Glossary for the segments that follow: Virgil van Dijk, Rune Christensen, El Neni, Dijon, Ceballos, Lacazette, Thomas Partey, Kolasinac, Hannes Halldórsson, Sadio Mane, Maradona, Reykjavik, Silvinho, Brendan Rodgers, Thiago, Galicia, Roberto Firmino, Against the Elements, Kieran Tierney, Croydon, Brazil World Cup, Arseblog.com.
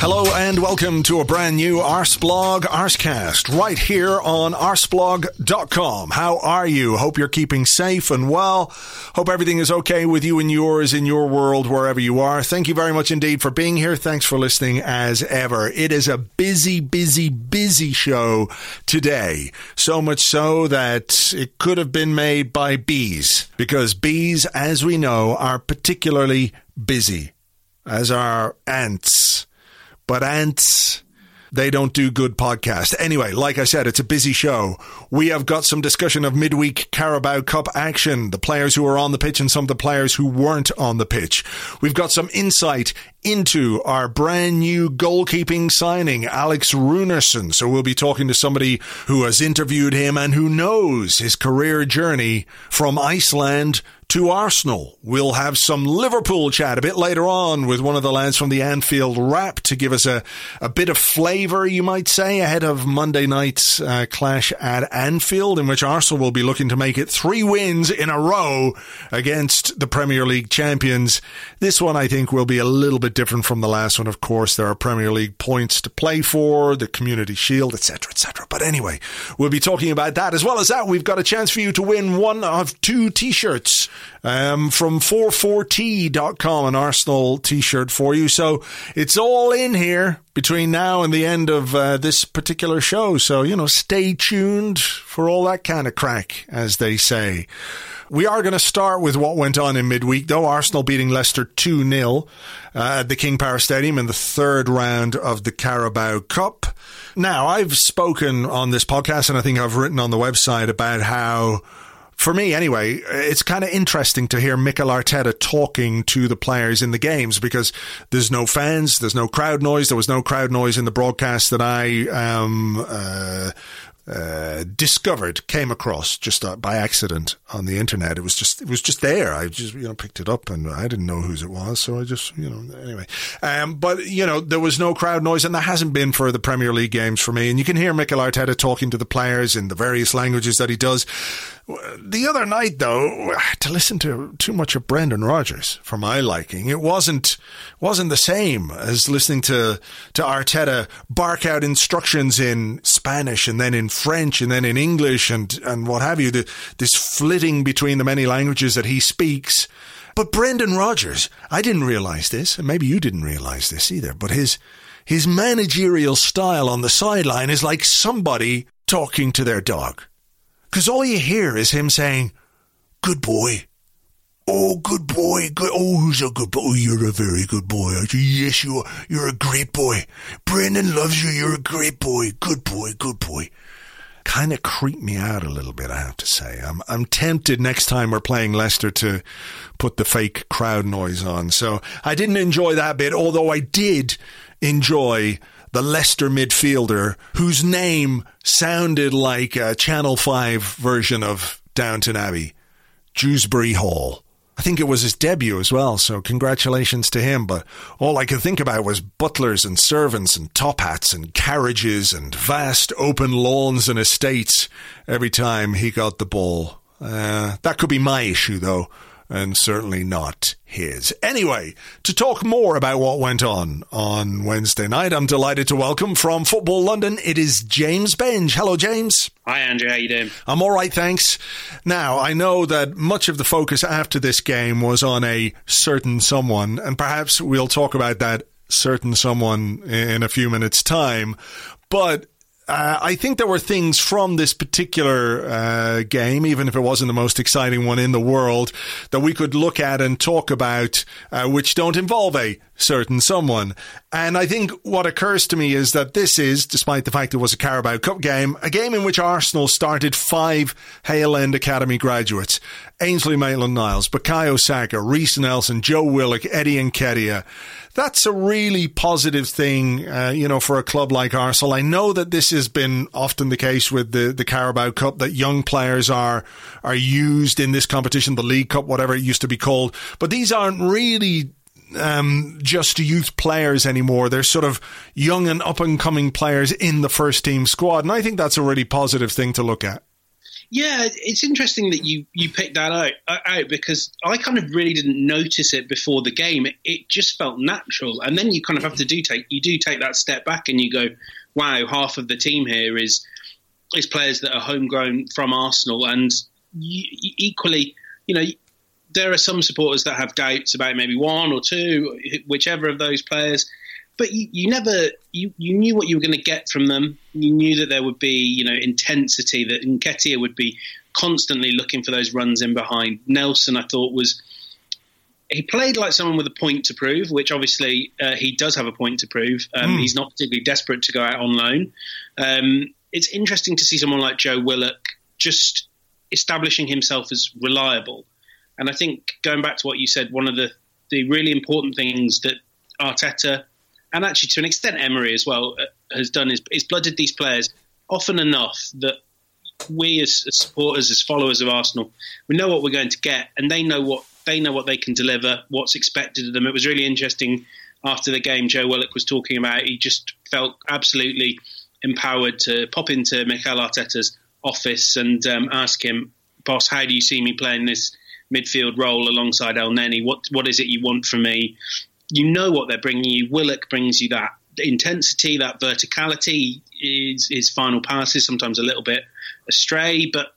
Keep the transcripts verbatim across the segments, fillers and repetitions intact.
Hello and welcome to a brand new Arseblog Arsecast right here on Arseblog dot com. How are you? Hope you're keeping safe and well. Hope everything is okay with you and yours in your world wherever you are. Thank you very much indeed for being here. Thanks for listening as ever. It is a busy, busy, busy show today. So much so that it could have been made by bees, because bees, as we know, are particularly busy, as are ants. But ants, they don't do good podcasts. Anyway, like I said, it's a busy show. We have got some discussion of midweek Carabao Cup action, the players who were on the pitch and some of the players who weren't on the pitch. We've got some insight into our brand new goalkeeping signing, Alex Runarsson. So we'll be talking to somebody who has interviewed him and who knows his career journey from Iceland to Arsenal. We'll have some Liverpool chat a bit later on with one of the lads from the Anfield Wrap to give us a, a bit of flavour, you might say, ahead of Monday night's uh, clash at Anfield, in which Arsenal will be looking to make it three wins in a row against the Premier League champions. This one, I think, will be a little bit different from the last one. Of course, there are Premier League points to play for, the Community Shield, et cetera, et cetera. But anyway, we'll be talking about that. As well as that, we've got a chance for you to win one of two T-shirts Um, from four four tee dot com, an Arsenal t-shirt for you. So it's all in here between now and the end of uh, this particular show. So, you know, stay tuned for all that kind of crack, as they say. We are going to start with what went on in midweek, though. Arsenal beating Leicester two nil uh, at the King Power Stadium in the third round of the Carabao Cup. Now, I've spoken on this podcast, and I think I've written on the website about how, for me, anyway, it's kind of interesting to hear Mikel Arteta talking to the players in the games, because there's no fans, there's no crowd noise. There was no crowd noise in the broadcast that I um, uh, uh, discovered, came across just uh, by accident on the internet. It was just, it was just there. I just, you know, picked it up and I didn't know whose it was, so I just, you know, anyway. Um, but you know, there was no crowd noise, and there hasn't been for the Premier League games for me. And you can hear Mikel Arteta talking to the players in the various languages that he does. The other night, though, to listen to too much of Brendan Rodgers, for my liking, it wasn't wasn't the same as listening to, to Arteta bark out instructions in Spanish and then in French and then in English and, and what have you, the, this flitting between the many languages that he speaks. But Brendan Rodgers, I didn't realise this, and maybe you didn't realise this either, but his his managerial style on the sideline is like somebody talking to their dog. Because all you hear is him saying, "Good boy. Oh, good boy. Good. Oh, who's a good boy? Oh, you're a very good boy, aren't you? Yes, you are. You're a great boy. Brendan loves you. You're a great boy. Good boy. Good boy." Kind of creeped me out a little bit, I have to say. I'm I'm tempted next time we're playing Leicester to put the fake crowd noise on. So I didn't enjoy that bit, although I did enjoy the Leicester midfielder whose name sounded like a Channel five version of Downton Abbey, Dewsbury Hall. I think it was his debut as well, so congratulations to him. But all I could think about was butlers and servants and top hats and carriages and vast open lawns and estates every time he got the ball. Uh, that could be my issue, though, and certainly not his. Anyway, to talk more about what went on on Wednesday night, I'm delighted to welcome from Football London, it is James Benge. Hello, James. Hi, Andrew. How you doing? I'm all right, thanks. Now, I know that much of the focus after this game was on a certain someone, and perhaps we'll talk about that certain someone in a few minutes' time, but Uh, I think there were things from this particular uh, game, even if it wasn't the most exciting one in the world, that we could look at and talk about, uh, which don't involve a certain someone. And I think what occurs to me is that this is, despite the fact it was a Carabao Cup game, a game in which Arsenal started five Hale End Academy graduates. Ainsley Maitland-Niles, Bukayo Saka, Reece Nelson, Joe Willock, Eddie Nketiah. That's a really positive thing, uh, you know, for a club like Arsenal. I know that this has been often the case with the, the Carabao Cup, that young players are are used in this competition, the League Cup, whatever it used to be called. But these aren't really um, just youth players anymore. They're sort of young and up-and-coming players in the first-team squad. And I think that's a really positive thing to look at. Yeah, it's interesting that you, you picked that out, out because I kind of really didn't notice it before the game. It, it just felt natural. And then you kind of have to do take you do take that step back and you go, wow, half of the team here is is players that are homegrown from Arsenal. And you, equally, you know, there are some supporters that have doubts about maybe one or two, whichever of those players. But you, you never, you, you knew what you were going to get from them. You knew that there would be, you know, intensity, that Nketiah would be constantly looking for those runs in behind. Nelson, I thought, was, he played like someone with a point to prove, which obviously uh, he does have a point to prove. Um, mm. He's not particularly desperate to go out on loan. Um, it's interesting to see someone like Joe Willock just establishing himself as reliable. And I think going back to what you said, one of the, the really important things that Arteta, and actually, to an extent, Emery as well uh, has done is, is blooded these players often enough that we, as, as supporters, as followers of Arsenal, we know what we're going to get, and they know what they know what they can deliver, what's expected of them. It was really interesting after the game. Joe Willock was talking about he just felt absolutely empowered to pop into Mikel Arteta's office and um, ask him, "Boss, how do you see me playing this midfield role alongside El Neni? What what is it you want from me?" You know what they're bringing you. Willock brings you that intensity, that verticality. His, his final passes sometimes a little bit astray, but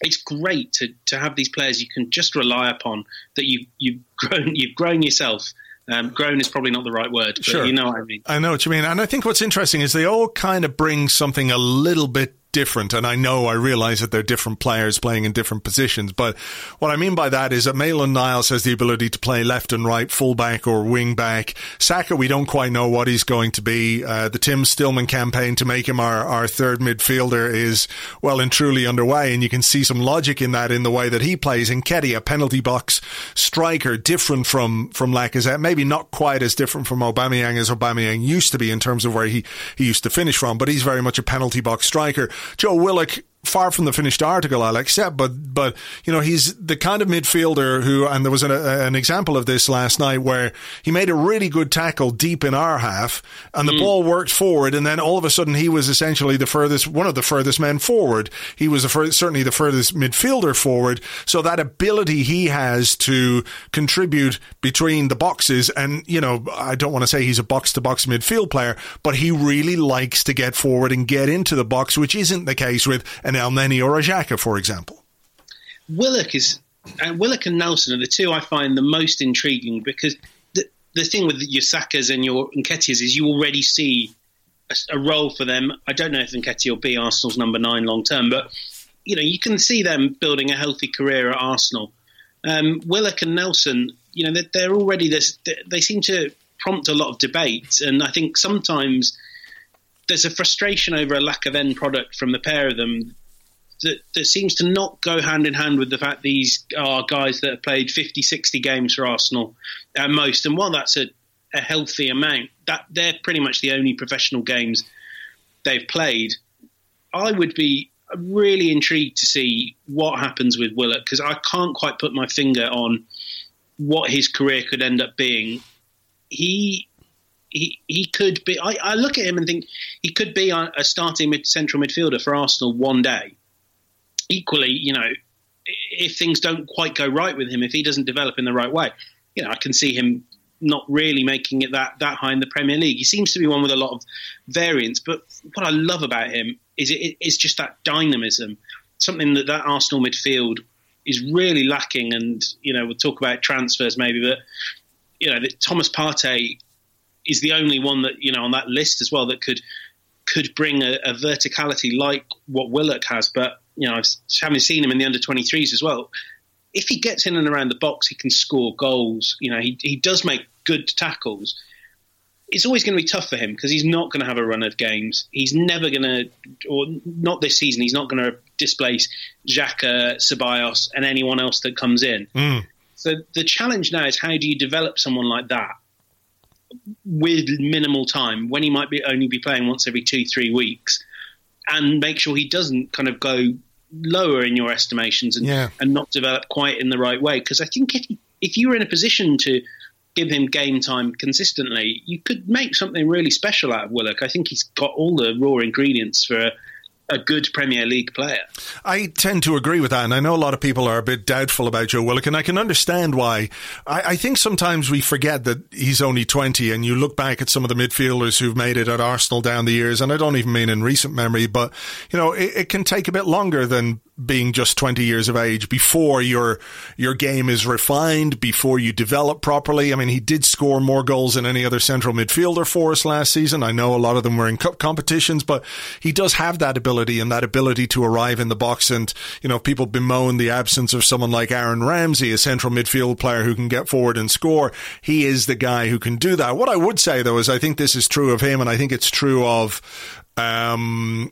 it's great to, to have these players you can just rely upon. That you you've grown you've grown yourself. Um, grown is probably not the right word, but sure. You know what I mean. I know what you mean, and I think what's interesting is they all kind of bring something a little bit different, and I know I realize that they're different players playing in different positions, but what I mean by that is that Maitland-Niles has the ability to play left and right, fullback or wing back. Saka, we don't quite know what he's going to be. Uh, the Tim Stillman campaign to make him our, our third midfielder is well and truly underway, and you can see some logic in that in the way that he plays. Nketiah, penalty box striker, different from, from Lacazette, maybe not quite as different from Aubameyang as Aubameyang used to be in terms of where he, he used to finish from, but he's very much a penalty box striker. Joe Willock, far from the finished article, I'll accept, but, but you know, he's the kind of midfielder who, and there was an, a, an example of this last night where he made a really good tackle deep in our half, and the mm. ball worked forward, and then all of a sudden he was essentially the furthest, one of the furthest men forward. He was the fur- certainly the furthest midfielder forward, so that ability he has to contribute between the boxes, and, you know, I don't want to say he's a box-to-box midfield player, but he really likes to get forward and get into the box, which isn't the case with an El Neni or a Xhaka, for example. Willock is uh, Willock and Nelson are the two I find the most intriguing, because the, the thing with your Sakas and your Nketiahs is you already see a, a role for them. I don't know if Nketiah will be Arsenal's number nine long term, but you know you can see them building a healthy career at Arsenal. Um, Willock and Nelson, you know, they're, they're already this. They seem to prompt a lot of debate, and I think sometimes there's a frustration over a lack of end product from the pair of them that, that seems to not go hand in hand with the fact these are guys that have played fifty, sixty games for Arsenal at most. And while that's a, a healthy amount, that they're pretty much the only professional games they've played. I would be really intrigued to see what happens with Willock, because I can't quite put my finger on what his career could end up being. He... He he could be. I, I look at him and think he could be a, a starting mid, central midfielder for Arsenal one day. Equally, you know, if things don't quite go right with him, if he doesn't develop in the right way, you know, I can see him not really making it that, that high in the Premier League. He seems to be one with a lot of variance. But what I love about him is it, it's just that dynamism, something that that Arsenal midfield is really lacking. And, you know, we'll talk about transfers maybe, but, you know, that Thomas Partey is the only one that, you know, on that list as well that could could bring a, a verticality like what Willock has. But, you know, I've, having seen him in the under twenty-threes as well, if he gets in and around the box, he can score goals. You know, he, he does make good tackles. It's always going to be tough for him because he's not going to have a run of games. He's never going to, or not this season, he's not going to displace Xhaka, Ceballos and anyone else that comes in. Mm. So the challenge now is how do you develop someone like that with minimal time when he might be only be playing once every two, three weeks and make sure he doesn't kind of go lower in your estimations and, yeah. and not develop quite in the right way. Because I think if, if you were in a position to give him game time consistently, you could make something really special out of Willock. I think he's got all the raw ingredients for a, a good Premier League player. I tend to agree with that, and I know a lot of people are a bit doubtful about Joe Willock, and I can understand why. I, I think sometimes we forget that he's only twenty, and you look back at some of the midfielders who've made it at Arsenal down the years, and I don't even mean in recent memory, but, you know, it, it can take a bit longer than being just twenty years of age before your your game is refined, before you develop properly. I mean, he did score more goals than any other central midfielder for us last season. I know a lot of them were in cup competitions, but he does have that ability and that ability to arrive in the box. And, you know, people bemoan the absence of someone like Aaron Ramsey, a central midfield player who can get forward and score. He is the guy who can do that. What I would say, though, is I think this is true of him, and I think it's true of um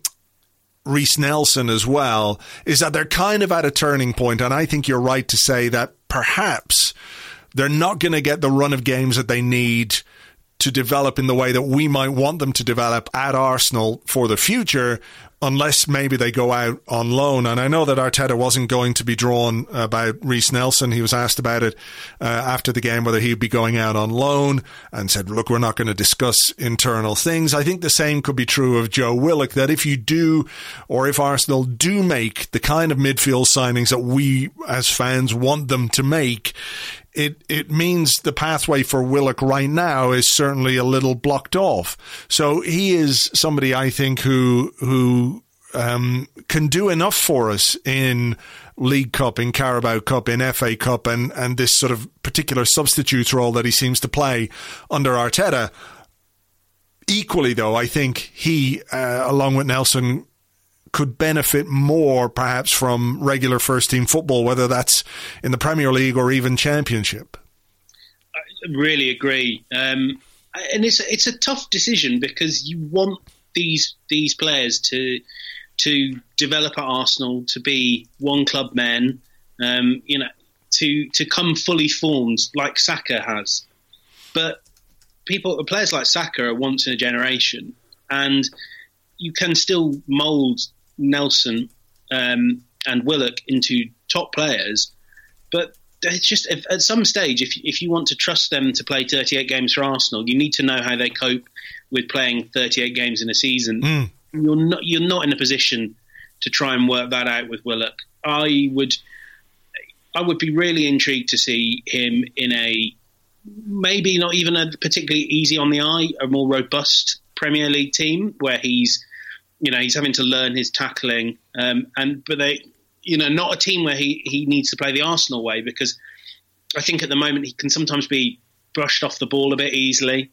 Reece Nelson as well, is that they're kind of at a turning point, and I think you're right to say that perhaps they're not going to get the run of games that they need to develop in the way that we might want them to develop at Arsenal for the future, unless maybe they go out on loan. And I know that Arteta wasn't going to be drawn about Reece Nelson. He was asked about it uh, after the game, whether he'd be going out on loan, and said, look, we're not going to discuss internal things. I think the same could be true of Joe Willock, that if you do, or if Arsenal do make the kind of midfield signings that we as fans want them to make, It it means the pathway for Willock right now is certainly a little blocked off. So he is somebody, I think, who who um, can do enough for us in League Cup, in Carabao Cup, in F A Cup, and, and this sort of particular substitutes role that he seems to play under Arteta. Equally, though, I think he, uh, along with Nelson, could benefit more perhaps from regular first-team football, whether that's in the Premier League or even Championship. I really agree. Um, and it's, it's a tough decision because you want these these players to to develop at Arsenal, to be one-club men, um, you know, to, to come fully formed like Saka has. But people, players like Saka are once in a generation, and you can still mould Nelson um, and Willock into top players, but it's just if, at some stage, if if you want to trust them to play thirty-eight games for Arsenal, you need to know how they cope with playing thirty-eight games in a season. Mm. You're not you're not in a position to try and work that out with Willock. I would I would be really intrigued to see him in a maybe not even a particularly easy on the eye, a more robust Premier League team where he's you know, he's having to learn his tackling. Um, and but they, you know, not a team where he, he needs to play the Arsenal way, because I think at the moment he can sometimes be brushed off the ball a bit easily.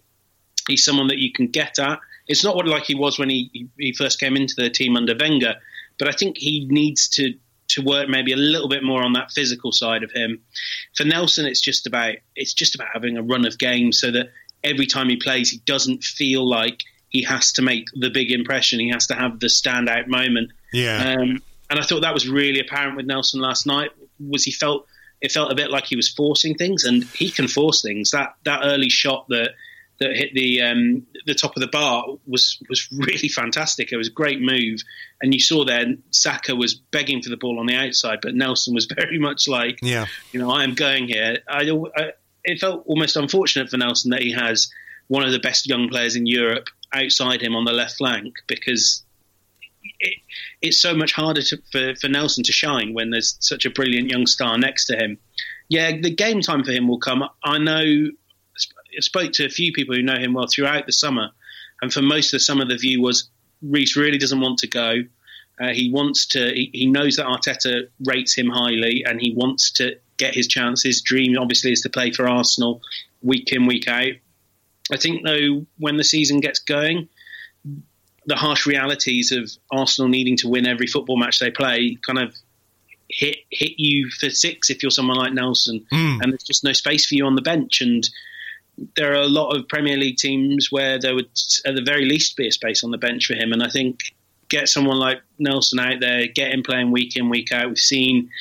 He's someone that you can get at. It's not what like he was when he, he first came into the team under Wenger, but I think he needs to, to work maybe a little bit more on that physical side of him. For Nelson, it's just about it's just about having a run of games so that every time he plays, he doesn't feel like he has to make the big impression. He has to have the standout moment. Yeah. Um, and I thought that was really apparent with Nelson last night. Was he felt it felt a bit like he was forcing things, and he can force things. That that early shot that that hit the um, the top of the bar was was really fantastic. It was a great move, and you saw there Saka was begging for the ball on the outside, but Nelson was very much like, yeah, you know, I am going here. I, I it felt almost unfortunate for Nelson that he has one of the best young players in Europe outside him on the left flank, because it, it's so much harder to, for, for Nelson to shine when there's such a brilliant young star next to him. Yeah, the game time for him will come. I know I spoke to a few people who know him well throughout the summer, and for most of the summer the view was Reece really doesn't want to go. Uh, he wants to. He, he knows that Arteta rates him highly, and he wants to get his chance. His dream, obviously, is to play for Arsenal week in, week out. I think, though, when the season gets going, the harsh realities of Arsenal needing to win every football match they play kind of hit hit you for six if you're someone like Nelson, mm. and there's just no space for you on the bench. And there are a lot of Premier League teams where there would at the very least be a space on the bench for him. And I think get someone like Nelson out there, get him playing week in, week out. We've seen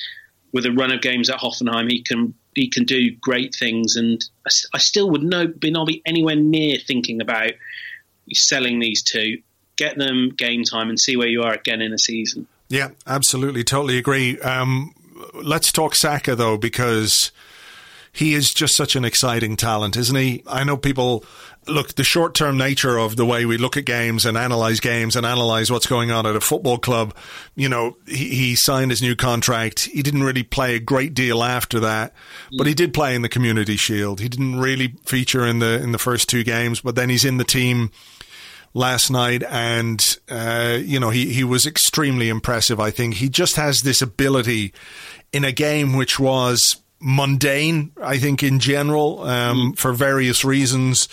with a run of games at Hoffenheim, he can he can do great things. And I, I still would not be, not be anywhere near thinking about selling these two. Get them game time and see where you are again in a season. Yeah, absolutely. Totally agree. Um, let's talk Saka, though, because he is just such an exciting talent, isn't he? I know people... Look, the short-term nature of the way we look at games and analyse games and analyse what's going on at a football club, you know, he, he signed his new contract. He didn't really play a great deal after that, but he did play in the Community Shield. He didn't really feature in the in the first two games, but then he's in the team last night and, uh, you know, he, he was extremely impressive, I think. He just has this ability in a game which was mundane, I think, in general, um, mm. for various reasons.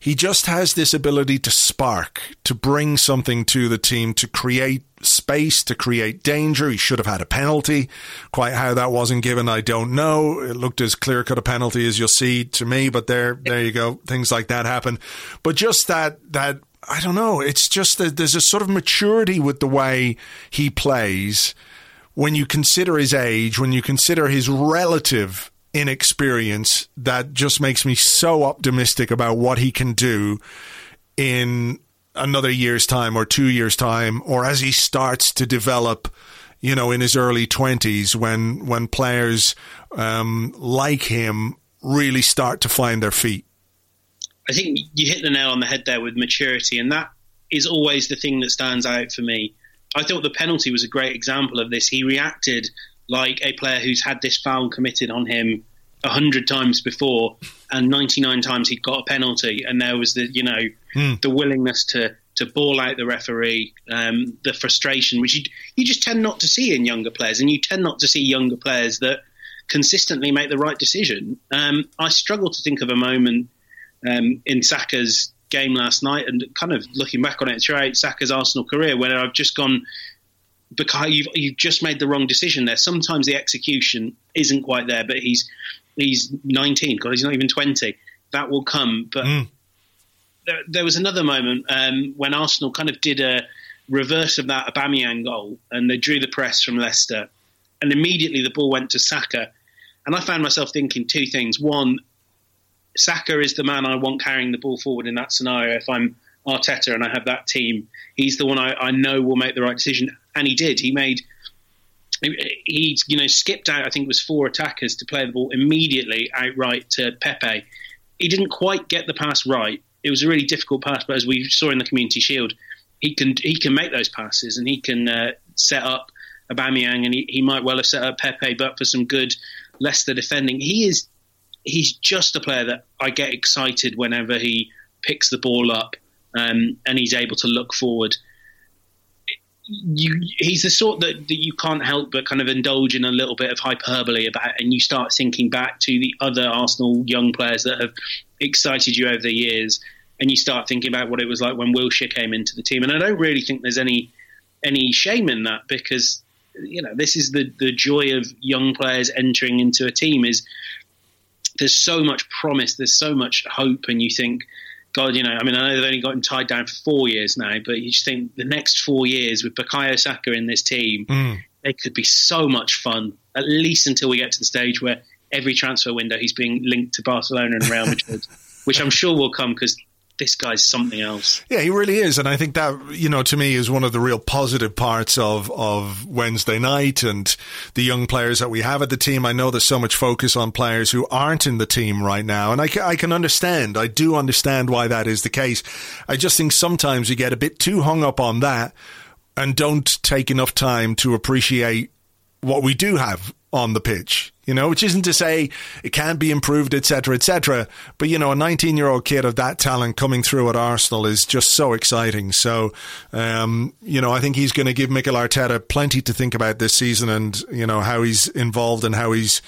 He just has this ability to spark, to bring something to the team, to create space, to create danger. He should have had a penalty. Quite how that wasn't given, I don't know. It looked as clear-cut a penalty as you'll see to me, but there there you go. Things like that happen. But just that, that I don't know, it's just that there's a sort of maturity with the way he plays when you consider his age, when you consider his relative inexperience, that just makes me so optimistic about what he can do in another year's time or two years' time, or as he starts to develop, you know, in his early twenties, when when players um, like him really start to find their feet. I think you hit the nail on the head there with maturity, and that is always the thing that stands out for me. I thought the penalty was a great example of this. He reacted like a player who's had this foul committed on him a hundred times before, and ninety-nine times he'd got a penalty. And there was the, you know, mm. the willingness to, to bawl out the referee, um, the frustration, which you, you just tend not to see in younger players. And you tend not to see younger players that consistently make the right decision. Um, I struggle to think of a moment um, in Saka's game last night, and kind of looking back on it throughout Saka's Arsenal career, where I've just gone, because you've, you've just made the wrong decision there. Sometimes the execution isn't quite there, but he's he's nineteen. God, he's not even twenty. That will come. But mm. there, there was another moment um, when Arsenal kind of did a reverse of that Aubameyang goal, and they drew the press from Leicester, and immediately the ball went to Saka. And I found myself thinking two things. One, Saka is the man I want carrying the ball forward in that scenario. If I'm Arteta and I have that team, he's the one I, I know will make the right decision. And he did. He made, he, you know, skipped out, I think it was four attackers to play the ball immediately outright to Pepe. He didn't quite get the pass right. It was a really difficult pass, but as we saw in the Community Shield, he can he can make those passes, and he can uh, set up Aubameyang, and he, he might well have set up Pepe, but for some good Leicester defending. He is He's just a player that I get excited whenever he picks the ball up um, and he's able to look forward. You, he's the sort that, that you can't help but kind of indulge in a little bit of hyperbole about, and you start thinking back to the other Arsenal young players that have excited you over the years, and you start thinking about what it was like when Wilshere came into the team. And I don't really think there's any any shame in that, because, you know, this is the, the joy of young players entering into a team is... There's so much promise, there's so much hope, and you think, God, you know, I mean, I know they've only got him tied down for four years now, but you just think the next four years with Bukayo Saka in this team, mm. they could be so much fun, at least until we get to the stage where every transfer window he's being linked to Barcelona and Real Madrid, which I'm sure will come because... This guy's something else. Yeah, he really is. And I think that, you know, to me is one of the real positive parts of, of Wednesday night and the young players that we have at the team. I know there's so much focus on players who aren't in the team right now. And I, I can understand. I do understand why that is the case. I just think sometimes you get a bit too hung up on that and don't take enough time to appreciate what we do have on the pitch. You know, which isn't to say it can be improved, et cetera, et cetera. But, you know, a nineteen-year-old kid of that talent coming through at Arsenal is just so exciting. So, um, you know, I think he's going to give Mikel Arteta plenty to think about this season, and, you know, how he's involved and how he's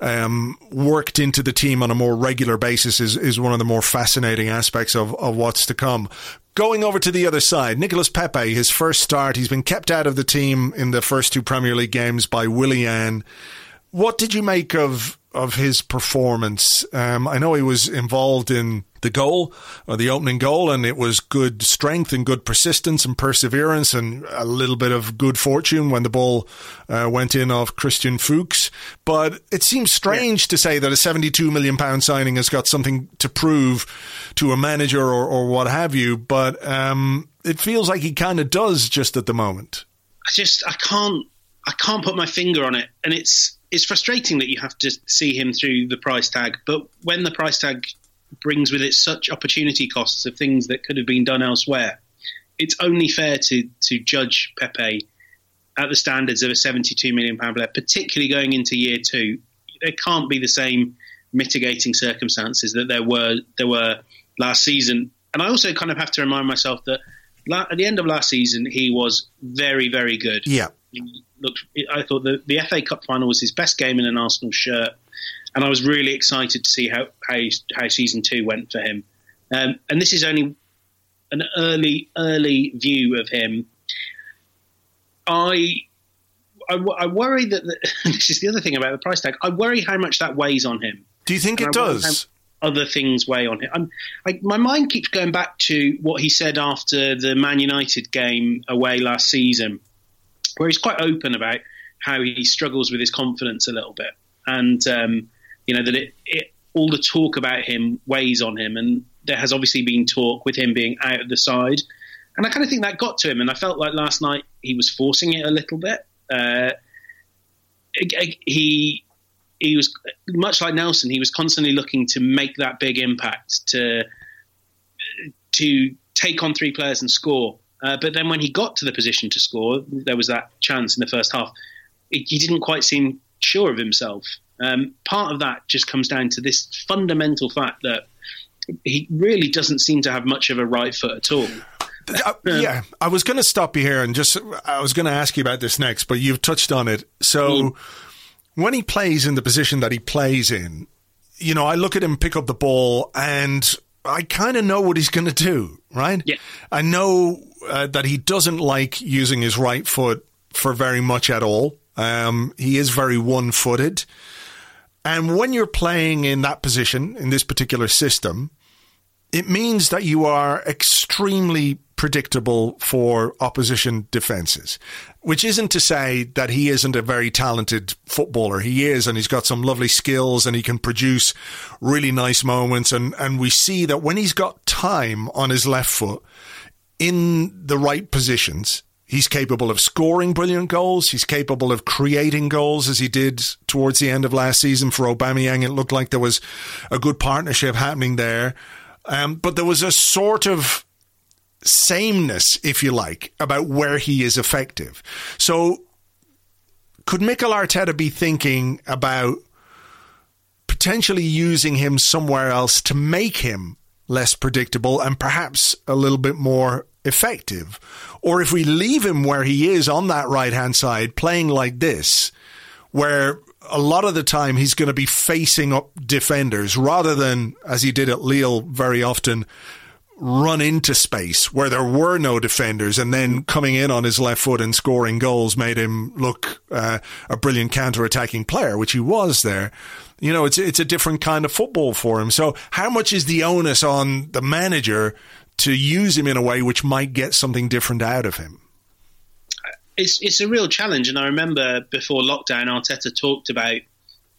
um, worked into the team on a more regular basis is, is one of the more fascinating aspects of, of what's to come. Going over to the other side, Nicolas Pepe, his first start, he's been kept out of the team in the first two Premier League games by Willian. What did you make of of his performance? Um, I know he was involved in the goal, or the opening goal, and it was good strength and good persistence and perseverance and a little bit of good fortune when the ball uh, went in off Christian Fuchs. But it seems strange yeah. to say that a seventy-two million pounds signing has got something to prove to a manager or, or what have you, but um, it feels like he kind of does just at the moment. I just, I can't, I can't put my finger on it, and it's, it's frustrating that you have to see him through the price tag, but when the price tag brings with it such opportunity costs of things that could have been done elsewhere, it's only fair to to judge Pepe at the standards of a seventy-two million pounds player, particularly going into year two. There can't be the same mitigating circumstances that there were there were last season. And I also kind of have to remind myself that at the end of last season, he was very, very good. Yeah. Looked, I thought the, the F A Cup final was his best game in an Arsenal shirt, and I was really excited to see how how, how season two went for him. Um, and this is only an early early view of him. I I, I worry that the, this is the other thing about the price tag. I worry how much that weighs on him. Do you think and it I does? Other things weigh on him. I'm, I, my mind keeps going back to what he said after the Man United game away last season, where he's quite open about how he struggles with his confidence a little bit. And, um, you know, that it, it all the talk about him weighs on him. And there has obviously been talk with him being out of the side. And I kind of think that got to him. And I felt like last night he was forcing it a little bit. Uh, he he was, much like Nelson, he was constantly looking to make that big impact, to to take on three players and score. Uh, but then when he got to the position to score, there was that chance in the first half. It, he didn't quite seem sure of himself. Um, part of that just comes down to this fundamental fact that he really doesn't seem to have much of a right foot at all. Uh, yeah, I was going to stop you here and just, I was going to ask you about this next, but you've touched on it. So mm. when he plays in the position that he plays in, you know, I look at him pick up the ball and I kind of know what he's going to do, right? Yeah. I know uh, that he doesn't like using his right foot for very much at all. Um, he is very one-footed. And when you're playing in that position, in this particular system, it means that you are extremely predictable for opposition defenses, which isn't to say that he isn't a very talented footballer. He is, and he's got some lovely skills and he can produce really nice moments. And, and we see that when he's got time on his left foot in the right positions, he's capable of scoring brilliant goals. He's capable of creating goals, as he did towards the end of last season for Aubameyang. It looked like there was a good partnership happening there. Um, but there was a sort of sameness, if you like, about where he is effective. So could Mikel Arteta be thinking about potentially using him somewhere else to make him less predictable and perhaps a little bit more effective? Or if we leave him where he is on that right-hand side, playing like this, where a lot of the time he's going to be facing up defenders rather than, as he did at Lille very often, run into space where there were no defenders, and then coming in on his left foot and scoring goals made him look uh, a brilliant counter-attacking player, which he was there. You know, it's it's a different kind of football for him. So how much is the onus on the manager to use him in a way which might get something different out of him? It's it's a real challenge, and I remember before lockdown, Arteta talked about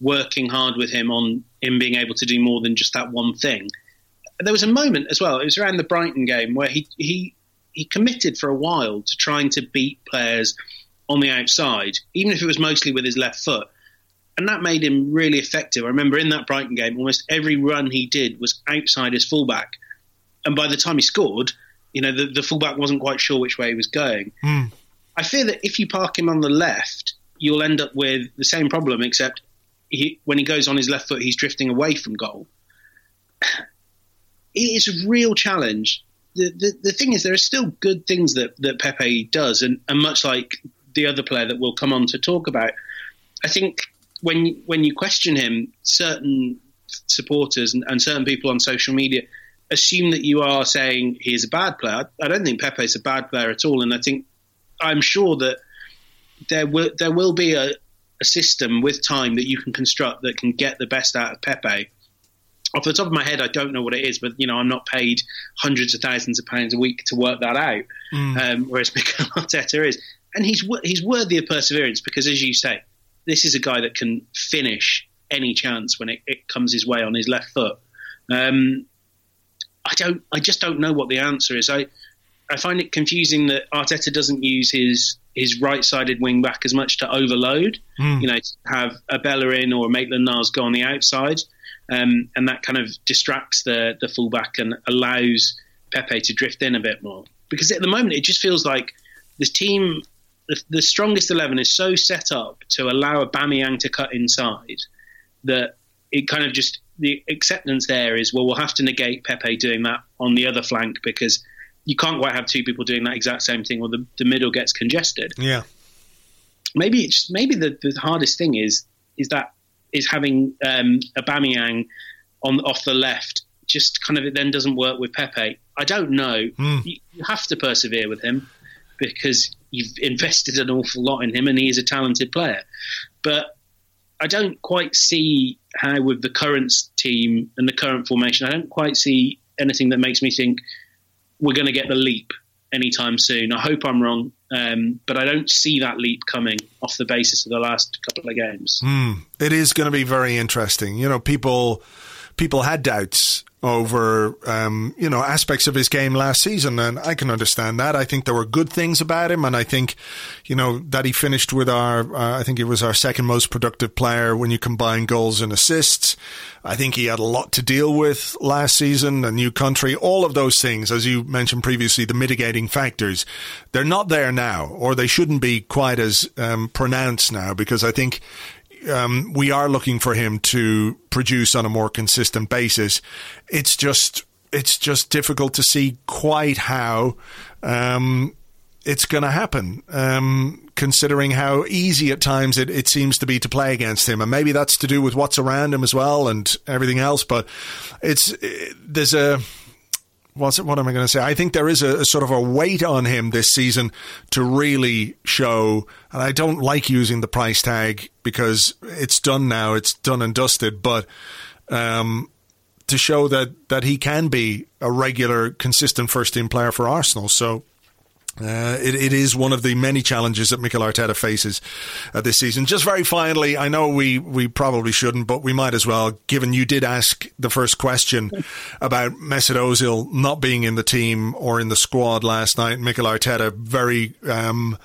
working hard with him on him being able to do more than just that one thing. There was a moment as well, it was around the Brighton game, where he he he committed for a while to trying to beat players on the outside, even if it was mostly with his left foot. And that made him really effective. I remember in that Brighton game, almost every run he did was outside his fullback. And by the time he scored, you know, the, the fullback wasn't quite sure which way he was going. Mm. I fear that if you park him on the left, you'll end up with the same problem, except he, when he goes on his left foot, he's drifting away from goal. It is a real challenge. The, the the thing is, there are still good things that, that Pepe does, and, and much like the other player that we'll come on to talk about, I think when when you question him, certain supporters and, and certain people on social media assume that you are saying he is a bad player. I, I don't think Pepe is a bad player at all, and I think I'm sure that there will there will be a, a system with time that you can construct that can get the best out of Pepe. Off the top of my head, I don't know what it is, but you know, I'm not paid hundreds of thousands of pounds a week to work that out. Mm. Um, whereas Mikel Arteta is, and he's he's worthy of perseverance because, as you say, this is a guy that can finish any chance when it, it comes his way on his left foot. Um, I don't, I just don't know what the answer is. I I find it confusing that Arteta doesn't use his his right-sided wing back as much to overload. Mm. You know, to have a Bellerin or a Maitland-Niles go on the outside. Um, and that kind of distracts the, the fullback and allows Pepe to drift in a bit more. Because at the moment, it just feels like this team, the, the strongest eleven is so set up to allow Aubameyang to cut inside that it kind of just, the acceptance there is, well, we'll have to negate Pepe doing that on the other flank because you can't quite have two people doing that exact same thing or the, the middle gets congested. Yeah. Maybe it's, maybe the, the hardest thing is is that is having um, Aubameyang on, off the left just kind of it then doesn't work with Pepe. I don't know. Mm. You have to persevere with him because you've invested an awful lot in him and he is a talented player. But I don't quite see how with the current team and the current formation, I don't quite see anything that makes me think we're going to get the leap anytime soon. I hope I'm wrong, um, but I don't see that leap coming off the basis of the last couple of games. Mm, it is going to be very interesting. You know, people people had doubts over, um, you know, aspects of his game last season, and I can understand that. I think there were good things about him, and I think, you know, that he finished with our, uh, I think he was our second most productive player when you combine goals and assists. I think he had a lot to deal with last season, a new country, all of those things, as you mentioned previously, the mitigating factors. They're not there now, or they shouldn't be quite as um, pronounced now, because I think Um, we are looking for him to produce on a more consistent basis. It's just, it's just difficult to see quite how um, it's going to happen, um, considering how easy at times it, it seems to be to play against him. And maybe that's to do with what's around him as well and everything else. But it's it, there's a... What's it, what am I going to say? I think there is a, a sort of a weight on him this season to really show, and I don't like using the price tag because it's done now, it's done and dusted, but um, to show that, that he can be a regular, consistent first-team player for Arsenal. So uh, it, it is one of the many challenges that Mikel Arteta faces uh, this season. Just very finally, I know we, we probably shouldn't, but we might as well, given you did ask the first question about Mesut Ozil not being in the team or in the squad last night. Mikel Arteta, very, um,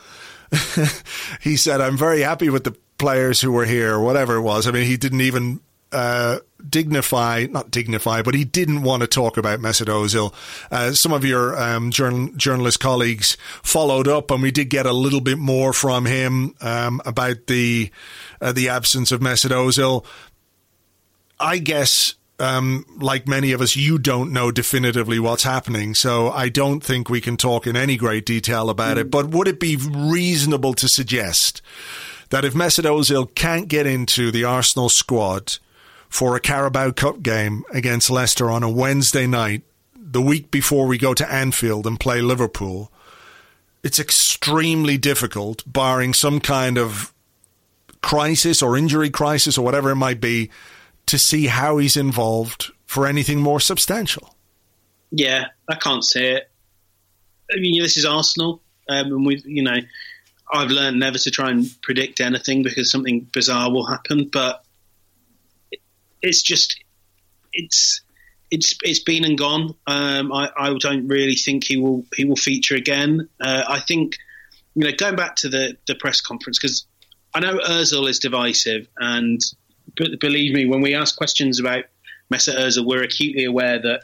he said, I'm very happy with the players who were here, whatever it was. I mean, he didn't even... Uh, dignify, not dignify, but he didn't want to talk about Mesut Ozil. Uh, some of your um, journal- journalist colleagues followed up, and we did get a little bit more from him um, about the uh, the absence of Mesut Ozil. I guess, um, like many of us, you don't know definitively what's happening, so I don't think we can talk in any great detail about mm. it. But would it be reasonable to suggest that if Mesut Ozil can't get into the Arsenal squad for a Carabao Cup game against Leicester on a Wednesday night, the week before we go to Anfield and play Liverpool, it's extremely difficult, barring some kind of crisis or injury crisis or whatever it might be, to see how he's involved for anything more substantial? Yeah, I can't see it. I mean, this is Arsenal, um, and we've, you know, I've learned never to try and predict anything because something bizarre will happen, but It's just, it's, it's, it's been and gone. Um, I, I don't really think he will, he will feature again. Uh, I think, you know, going back to the, the press conference, because I know Ozil is divisive, and b- believe me, when we ask questions about Mesut Ozil, we're acutely aware that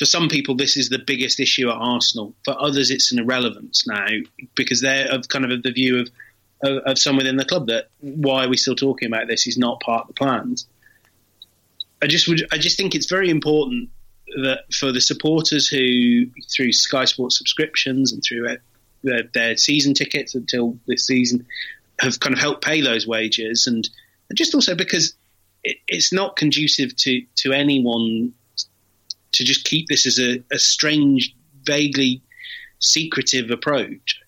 for some people this is the biggest issue at Arsenal. For others, it's an irrelevance now because they're of kind of, of the view of, of of some within the club that why are we still talking about this? He's not part of the plans. I just would. I just think it's very important that for the supporters who, through Sky Sports subscriptions and through their, their season tickets until this season, have kind of helped pay those wages and and just also because it, it's not conducive to, to anyone to just keep this as a, a strange, vaguely secretive approach.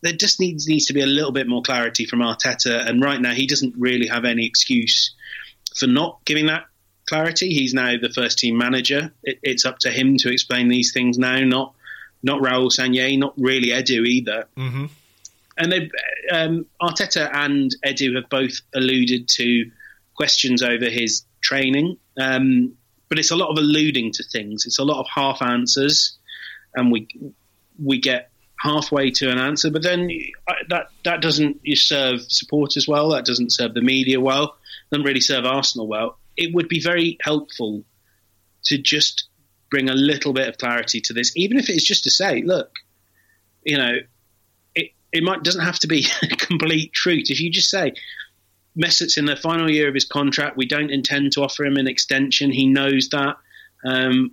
There just needs needs to be a little bit more clarity from Arteta, and right now he doesn't really have any excuse for not giving that clarity. He's now the first team manager. It, it's up to him to explain these things now, not not Raul Sagnier, not really Edu either. Mm-hmm. And they, um, Arteta and Edu have both alluded to questions over his training, um, but it's a lot of alluding to things. It's a lot of half answers, and we we get halfway to an answer, but then that that doesn't serve supporters well, that doesn't serve the media well, doesn't really serve Arsenal well. It would be very helpful to just bring a little bit of clarity to this, even if it's just to say, look, you know, it, it might doesn't have to be complete truth. If you just say, Mesut's in the final year of his contract, we don't intend to offer him an extension, he knows that, um,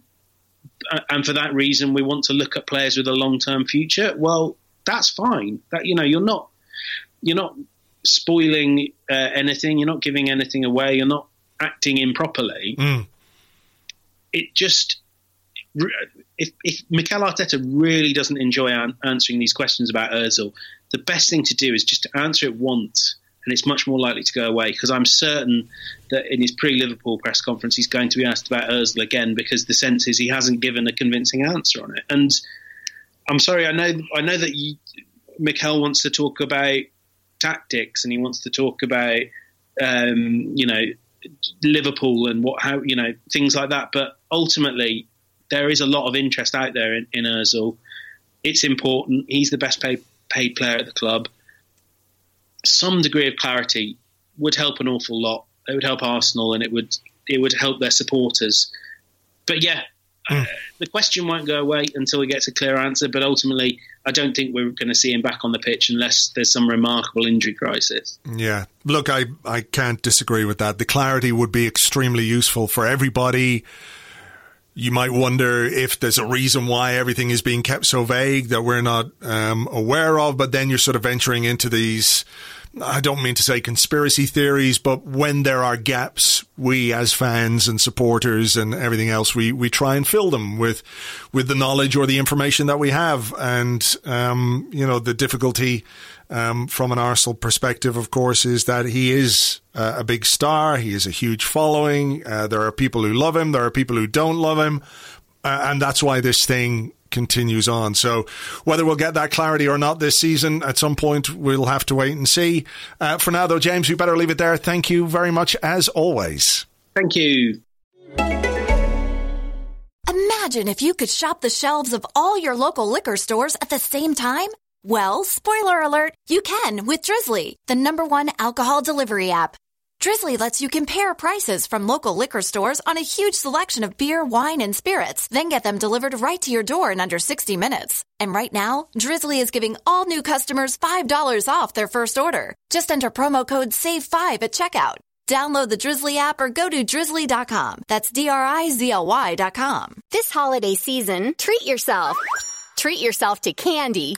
and for that reason, we want to look at players with a long-term future. Well, that's fine. That, you know, you're not you're not spoiling uh, anything. You're not giving anything away. You're not acting improperly. Mm. It just if if Mikel Arteta really doesn't enjoy an- answering these questions about Özil, the best thing to do is just to answer it once, and it's much more likely to go away, because I'm certain that in his pre-Liverpool press conference he's going to be asked about Özil again, because the sense is he hasn't given a convincing answer on it. And I'm sorry, I know I know that you, Mikel wants to talk about tactics, and he wants to talk about um, you know Liverpool and what how you know things like that, but ultimately there is a lot of interest out there in, in Özil. It's important. He's the best paid, paid player at the club. Some degree of clarity would help an awful lot. It would help Arsenal, and it would it would help their supporters. But yeah, mm. uh, the question won't go away until he gets a clear answer. But ultimately, I don't think we're going to see him back on the pitch unless there's some remarkable injury crisis. Yeah, look, I, I can't disagree with that. The clarity would be extremely useful for everybody. You might wonder if there's a reason why everything is being kept so vague that we're not um, aware of, but then you're sort of venturing into these, I don't mean to say conspiracy theories, but when there are gaps, we as fans and supporters and everything else, we, we try and fill them with with the knowledge or the information that we have. And, um, you know, the difficulty um, from an Arsenal perspective, of course, is that he is uh, a big star. He is a huge following. Uh, there are people who love him. There are people who don't love him. Uh, and that's why this thing continues on. So whether we'll get that clarity or not this season, at some point we'll have to wait and see. Uh, for now, though, James, we better leave it there. Thank you very much, as always. Thank you. Imagine if you could shop the shelves of all your local liquor stores at the same time. Well, spoiler alert, you can with Drizzly, the number one alcohol delivery app. Drizzly lets you compare prices from local liquor stores on a huge selection of beer, wine, and spirits, then get them delivered right to your door in under sixty minutes. And right now, Drizzly is giving all new customers five dollars off their first order. Just enter promo code save five at checkout. Download the Drizzly app or go to drizzly dot com. That's D R I Z L Y dot com. This holiday season, treat yourself. Treat yourself to candy.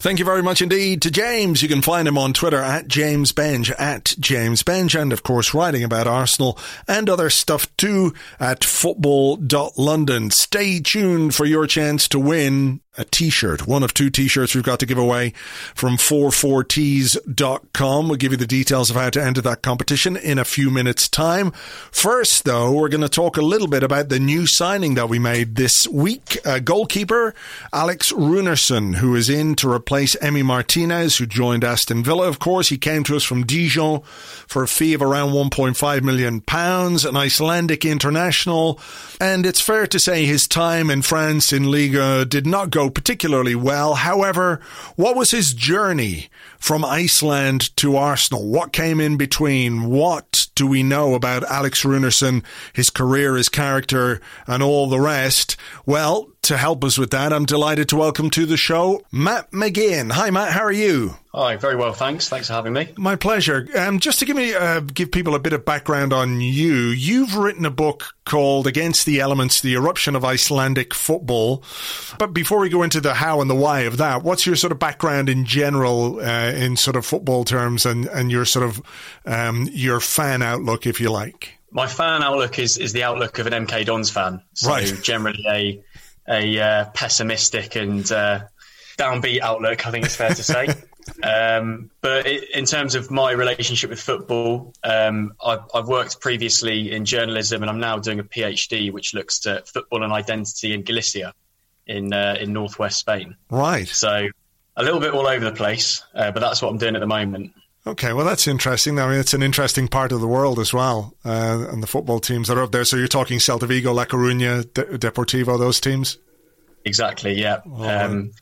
Thank you very much indeed to James. You can find him on Twitter at James Benge, at James Benge, and of course writing about Arsenal and other stuff too at football dot london. Stay tuned for your chance to win a t-shirt, one of two t-shirts we've got to give away from four four tees dot com. We'll give you the details of how to enter that competition in a few minutes' time. First, though, we're going to talk a little bit about the new signing that we made this week. Uh, goalkeeper Alex Runarsson, who is in to replace Emi Martinez, who joined Aston Villa, of course. He came to us from Dijon for a fee of around one point five million pounds, an Icelandic international. And it's fair to say his time in France in Liga did not go go particularly well. However, what was his journey from Iceland to Arsenal? What came in between? What do we know about Alex Runarsson, his career, his character, and all the rest? Well, to help us with that, I'm delighted to welcome to the show Matt McGinn. Hi, Matt. How are you? Hi, very well, thanks. Thanks for having me. My pleasure. Um, just to give me uh, give people a bit of background on you, you've written a book called Against the Elements, The Eruption of Icelandic Football. But before we go into the how and the why of that, what's your sort of background in general uh, in sort of football terms and, and your sort of um, your fan outlook, if you like? My fan outlook is, is the outlook of an M K Dons fan. So right. Generally a... a uh, pessimistic and uh, downbeat outlook, I think it's fair to say. um, but it, in terms of my relationship with football, um, I've, I've worked previously in journalism and I'm now doing a PhD which looks at football and identity in Galicia in uh, in northwest Spain. Right. So a little bit all over the place, uh, but that's what I'm doing at the moment. Okay, well, that's interesting. I mean, it's an interesting part of the world as well, uh, and the football teams that are up there. So you're talking Celta Vigo, La Coruña, De- Deportivo, those teams? Exactly, yeah. Oh, um,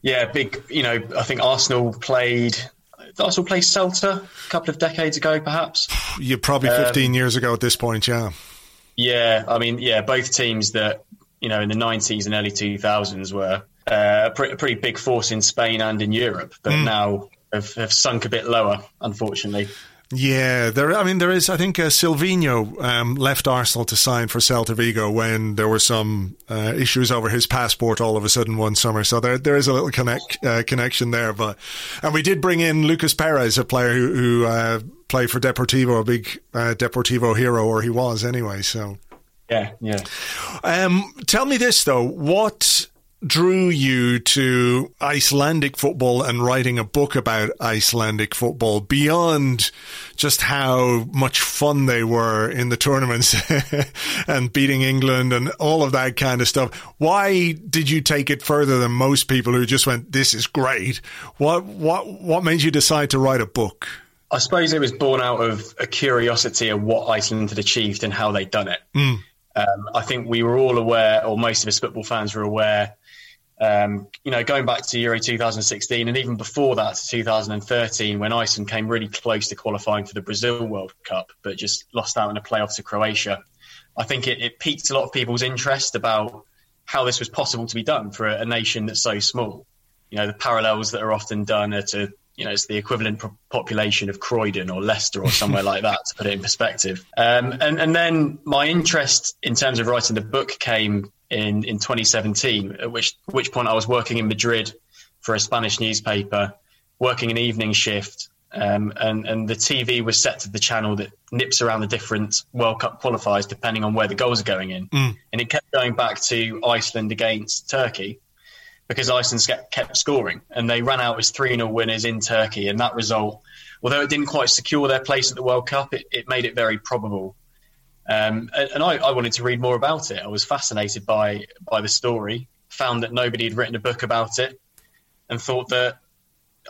yeah, big, you know, I think Arsenal played Arsenal played Celta a couple of decades ago, perhaps. You're probably fifteen um, years ago at this point, yeah. Yeah, I mean, yeah, both teams that, you know, in the nineties and early two thousands were uh, a, pre- a pretty big force in Spain and in Europe, but mm. now... Have, have sunk a bit lower, unfortunately. Yeah, there. I mean, there is, I think, uh, Silvinho um, left Arsenal to sign for Celta Vigo when there were some uh, issues over his passport all of a sudden one summer. So there, there is a little connect, uh, connection there. But and we did bring in Lucas Perez, a player who, who uh, played for Deportivo, a big uh, Deportivo hero, or he was anyway. So yeah, yeah. Um, tell me this though, what drew you to Icelandic football and writing a book about Icelandic football beyond just how much fun they were in the tournaments and beating England and all of that kind of stuff? Why did you take it further than most people who just went, this is great? What what what made you decide to write a book? I suppose it was born out of a curiosity of what Iceland had achieved and how they'd done it. Mm. Um, I think we were all aware, or most of us football fans were aware, Um, you know, going back to Euro two thousand sixteen and even before that to two thousand thirteen, when Iceland came really close to qualifying for the Brazil World Cup, but just lost out in a playoff to Croatia. I think it, it piqued a lot of people's interest about how this was possible to be done for a, a nation that's so small. You know, the parallels that are often done are to, you know, it's the equivalent pro- population of Croydon or Leicester or somewhere like that, to put it in perspective. Um, and, and then my interest in terms of writing the book came in, in twenty seventeen, at which which point I was working in Madrid for a Spanish newspaper, working an evening shift, um, and, and the T V was set to the channel that nips around the different World Cup qualifiers depending on where the goals are going in. Mm. And it kept going back to Iceland against Turkey because Iceland kept scoring and they ran out as three nil winners in Turkey. And that result, although it didn't quite secure their place at the World Cup, it, it made it very probable. Um, and I, I wanted to read more about it. I was fascinated by by the story, found that nobody had written a book about it and thought that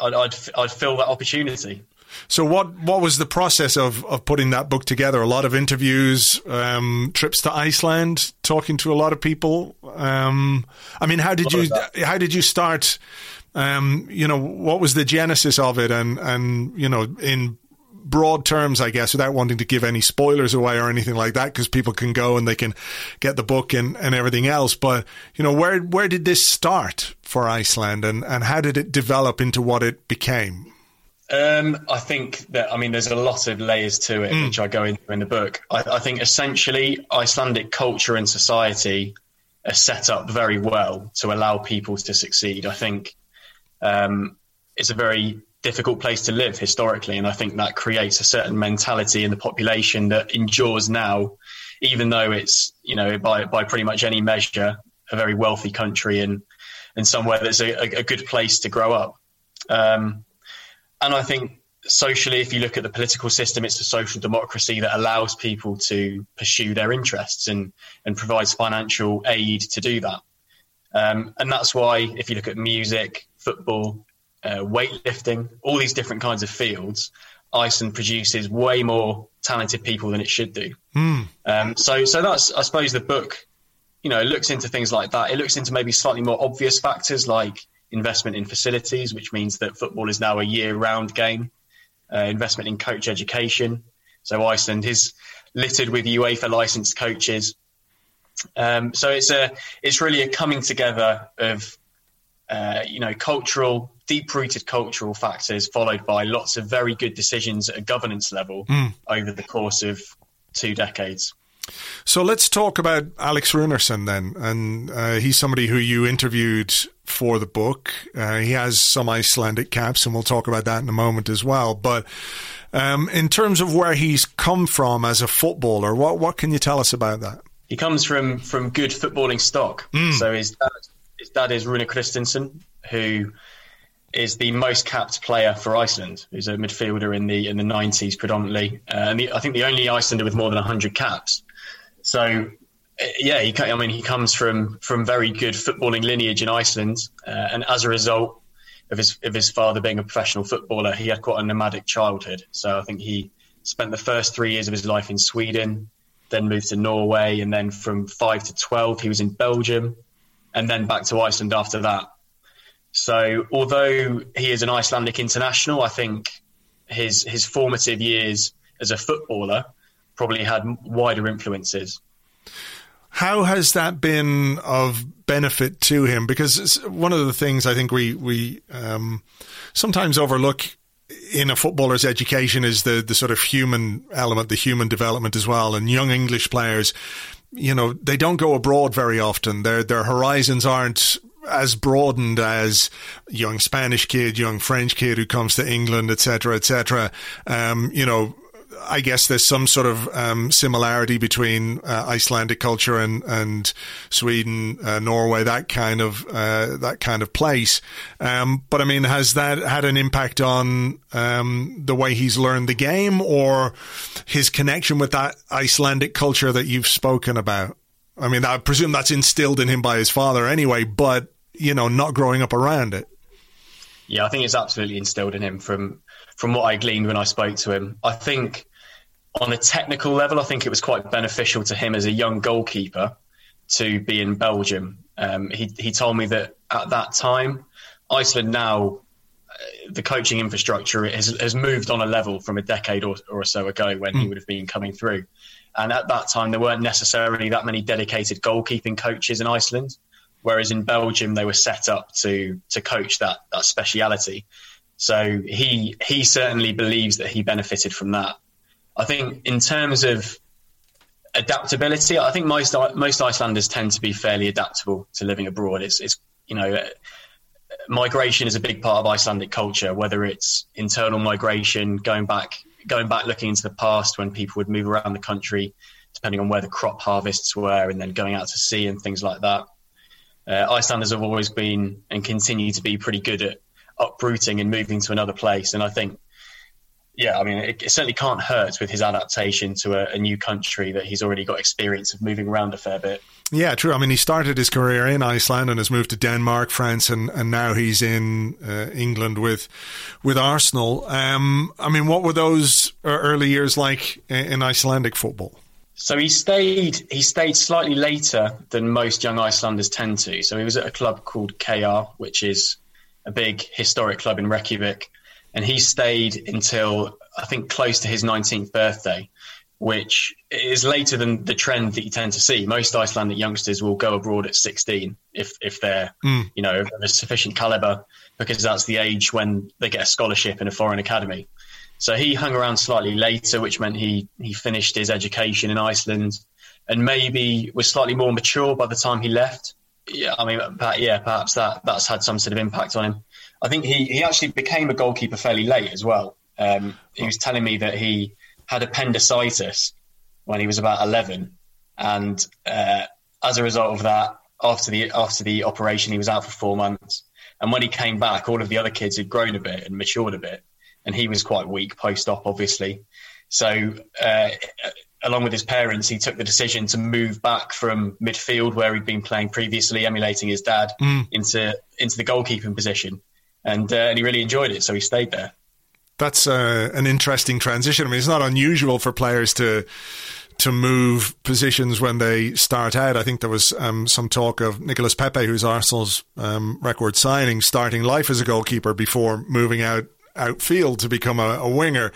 I'd, I'd, I'd fill that opportunity. So what, what was the process of, of putting that book together? A lot of interviews, um, trips to Iceland, talking to a lot of people. Um, I mean, how did you how did you start? Um, you know, what was the genesis of it? And, and you know, in broad terms, I guess, without wanting to give any spoilers away or anything like that, because people can go and they can get the book and, and everything else. But, you know, where where did this start for Iceland and, and how did it develop into what it became? Um, I think that, I mean, there's a lot of layers to it, mm. which I go into in the book. I, I think essentially Icelandic culture and society are set up very well to allow people to succeed. I think um, it's a very difficult place to live historically, and I think that creates a certain mentality in the population that endures now, even though it's, you know, by by pretty much any measure, a very wealthy country and and somewhere that's a, a good place to grow up. Um, and I think socially, if you look at the political system, it's a social democracy that allows people to pursue their interests and and provides financial aid to do that. Um, and that's why, if you look at music, football, Uh, weightlifting, all these different kinds of fields, Iceland produces way more talented people than it should do. Mm. Um, so so that's, I suppose, the book you know, it looks into things like that. It looks into maybe slightly more obvious factors like investment in facilities, which means that football is now a year-round game, uh, investment in coach education. So Iceland is littered with UEFA licensed coaches. Um, so it's a it's really a coming together of, uh, you know, cultural, deep-rooted cultural factors followed by lots of very good decisions at a governance level mm. over the course of two decades. So let's talk about Alex Runarsson then. And uh, he's somebody who you interviewed for the book. Uh, he has some Icelandic caps, and we'll talk about that in a moment as well. But um, in terms of where he's come from as a footballer, what, what can you tell us about that? He comes from, from good footballing stock. Mm. So his dad, his dad is Rune Christensen, who is the most capped player for Iceland. He's a midfielder in the in the nineties predominantly. Uh, and the, I think the only Icelander with more than one hundred caps. So, yeah, he, I mean, he comes from, from very good footballing lineage in Iceland. Uh, and as a result of his of his father being a professional footballer, he had quite a nomadic childhood. So I think he spent the first three years of his life in Sweden, then moved to Norway, and then from five to twelve, he was in Belgium, and then back to Iceland after that. So although he is an Icelandic international, I think his his formative years as a footballer probably had wider influences. How has that been of benefit to him? Because it's one of the things I think we we um, sometimes overlook in a footballer's education is the the sort of human element, the human development as well. And young English players, you know, they don't go abroad very often. Their their horizons aren't as broadened as young Spanish kid, young French kid who comes to England, et cetera, et cetera. Um, you know, I guess there's some sort of um, similarity between uh, Icelandic culture and and Sweden, uh, Norway, that kind of uh, that kind of place. Um, but I mean, has that had an impact on um, the way he's learned the game or his connection with that Icelandic culture that you've spoken about? I mean, I presume that's instilled in him by his father anyway, but you know, not growing up around it. Yeah, I think it's absolutely instilled in him from. From what I gleaned when I spoke to him. I think on a technical level, I think it was quite beneficial to him as a young goalkeeper to be in Belgium. Um, he, he told me that at that time, Iceland now, uh, the coaching infrastructure has, has moved on a level from a decade or, or so ago when mm. he would have been coming through. And at that time, there weren't necessarily that many dedicated goalkeeping coaches in Iceland, whereas in Belgium, they were set up to to coach that that speciality. So he he certainly believes that he benefited from that. I think in terms of adaptability, I think most most Icelanders tend to be fairly adaptable to living abroad. It's, it's you know, migration is a big part of Icelandic culture, whether it's internal migration, going back, going back, looking into the past when people would move around the country, depending on where the crop harvests were, and then going out to sea and things like that. Uh, Icelanders have always been and continue to be pretty good at uprooting and moving to another place. And I think, yeah, I mean, it, it certainly can't hurt with his adaptation to a, a new country that he's already got experience of moving around a fair bit. Yeah, true. I mean, he started his career in Iceland and has moved to Denmark, France, and, and now he's in uh, England with with Arsenal. Um, I mean, what were those early years like in, in Icelandic football? So he stayed, he stayed slightly later than most young Icelanders tend to. So he was at a club called K R, which is a big historic club in Reykjavik. And he stayed until, I think, close to his nineteenth birthday, which is later than the trend that you tend to see. Most Icelandic youngsters will go abroad at sixteen if if they're, mm. you know, of a sufficient calibre, because that's the age when they get a scholarship in a foreign academy. So he hung around slightly later, which meant he he finished his education in Iceland and maybe was slightly more mature by the time he left. Yeah, I mean, yeah, perhaps that, that's had some sort of impact on him. I think he, he actually became a goalkeeper fairly late as well. Um, he was telling me that he had appendicitis when he was about eleven. And uh, as a result of that, after the after the operation, he was out for four months. And when he came back, all of the other kids had grown a bit and matured a bit. And he was quite weak post-op, obviously. So uh, along with his parents, he took the decision to move back from midfield where he'd been playing previously, emulating his dad, mm. into into the goalkeeping position. And, uh, and he really enjoyed it, so he stayed there. That's uh, an interesting transition. I mean, it's not unusual for players to to move positions when they start out. I think there was um, some talk of Nicolas Pepe, who's Arsenal's um, record signing, starting life as a goalkeeper before moving out outfield to become a, a winger.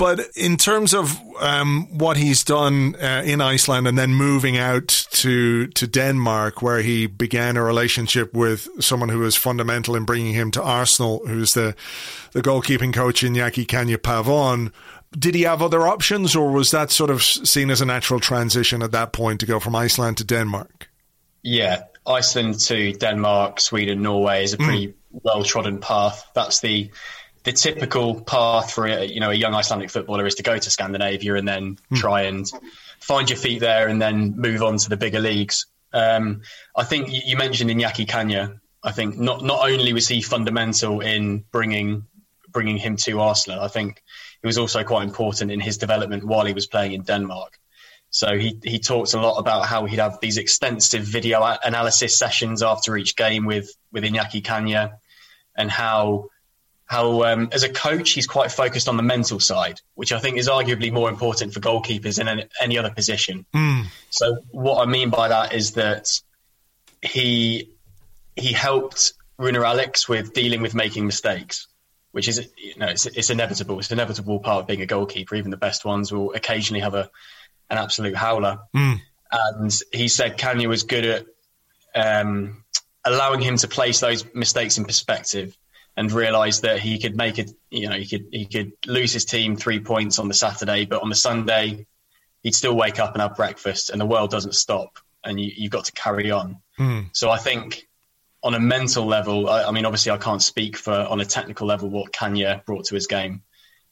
But in terms of um, what he's done uh, in Iceland and then moving out to to Denmark, where he began a relationship with someone who was fundamental in bringing him to Arsenal, who's the, the goalkeeping coach Iñaki Caña-Pavón, did he have other options, or was that sort of seen as a natural transition at that point to go from Iceland to Denmark? Yeah, Iceland to Denmark, Sweden, Norway is a pretty mm. well-trodden path. That's the the typical path for a, you know, a young Icelandic footballer is to go to Scandinavia and then mm. try and find your feet there and then move on to the bigger leagues. Um, I think you mentioned Iñaki Caña. I think not not only was he fundamental in bringing bringing him to Arsenal, I think he was also quite important in his development while he was playing in Denmark. So he, he talked a lot about how he'd have these extensive video analysis sessions after each game with, with Iñaki Caña, and how... How, um, as a coach, he's quite focused on the mental side, which I think is arguably more important for goalkeepers than any other position. Mm. So what I mean by that is that he he helped Runar Alex with dealing with making mistakes, which is, you know, it's, it's inevitable. It's an inevitable part of being a goalkeeper. Even the best ones will occasionally have a an absolute howler. Mm. And he said Caña was good at um, allowing him to place those mistakes in perspective and realised that he could make it, you know, he could he could lose his team three points on the Saturday, but on the Sunday, he'd still wake up and have breakfast, and the world doesn't stop, and you, you've got to carry on. Mm. So I think on a mental level, I, I mean, obviously I can't speak for, on a technical level, what Caña brought to his game,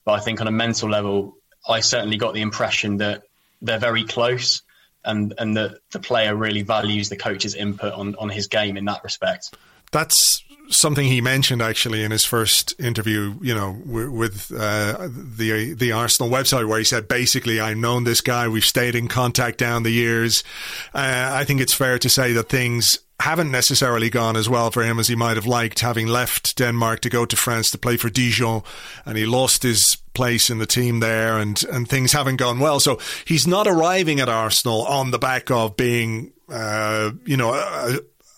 but I think on a mental level, I certainly got the impression that they're very close, and, and that the player really values the coach's input on, on his game in that respect. That's something he mentioned actually in his first interview, you know, with uh, the the Arsenal website, where he said, basically, I've known this guy, we've stayed in contact down the years. Uh, I think it's fair to say that things haven't necessarily gone as well for him as he might have liked, having left Denmark to go to France to play for Dijon, and he lost his place in the team there, and, and things haven't gone well. So he's not arriving at Arsenal on the back of being, uh, you know, a,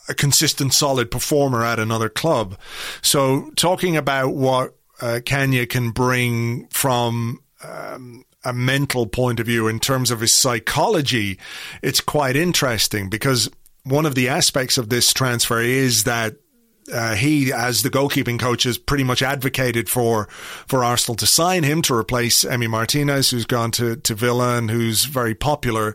a consistent, solid performer at another club. So talking about what uh, Caña can bring from um, a mental point of view in terms of his psychology, it's quite interesting, because one of the aspects of this transfer is that Uh, he, as the goalkeeping coach, has pretty much advocated for for Arsenal to sign him to replace Emi Martinez, who's gone to, to Villa and who's very popular.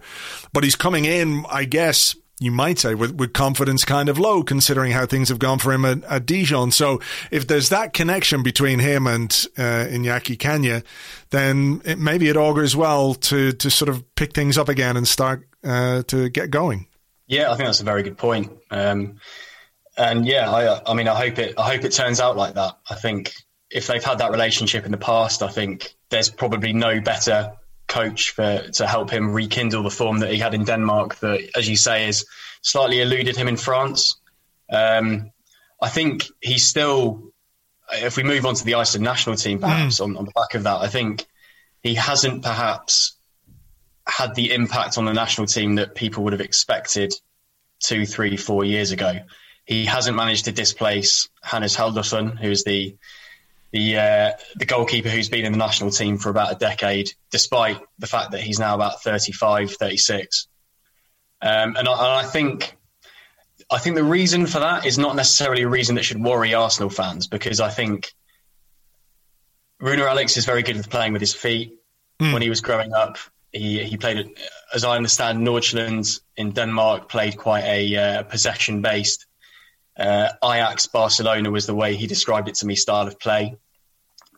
But he's coming in, I guess, you might say, with, with confidence kind of low, considering how things have gone for him at, at Dijon. So if there's that connection between him and uh, Iñaki Caña, then it, maybe it augurs well to, to sort of pick things up again and start uh, to get going. Yeah, I think that's a very good point. Um And yeah, I, I mean, I hope it. I hope it turns out like that. I think if they've had that relationship in the past, I think there's probably no better coach for to help him rekindle the form that he had in Denmark, that, as you say, has slightly eluded him in France. Um, I think he's still. If we move on to the Iceland national team, perhaps mm. on, on the back of that, I think he hasn't perhaps had the impact on the national team that people would have expected two, three, four years ago. He hasn't managed to displace Hannes Halldórsson, who's the the uh, the goalkeeper who's been in the national team for about a decade, despite the fact that he's now about thirty-five, thirty-six. Um, and, I, and I think I think the reason for that is not necessarily a reason that should worry Arsenal fans, because I think Runar Alex is very good at playing with his feet. Mm. When he was growing up, he he played, as I understand, Nordsjælland in Denmark, played quite a uh, possession-based Uh, Ajax Barcelona was the way he described it to me, style of play,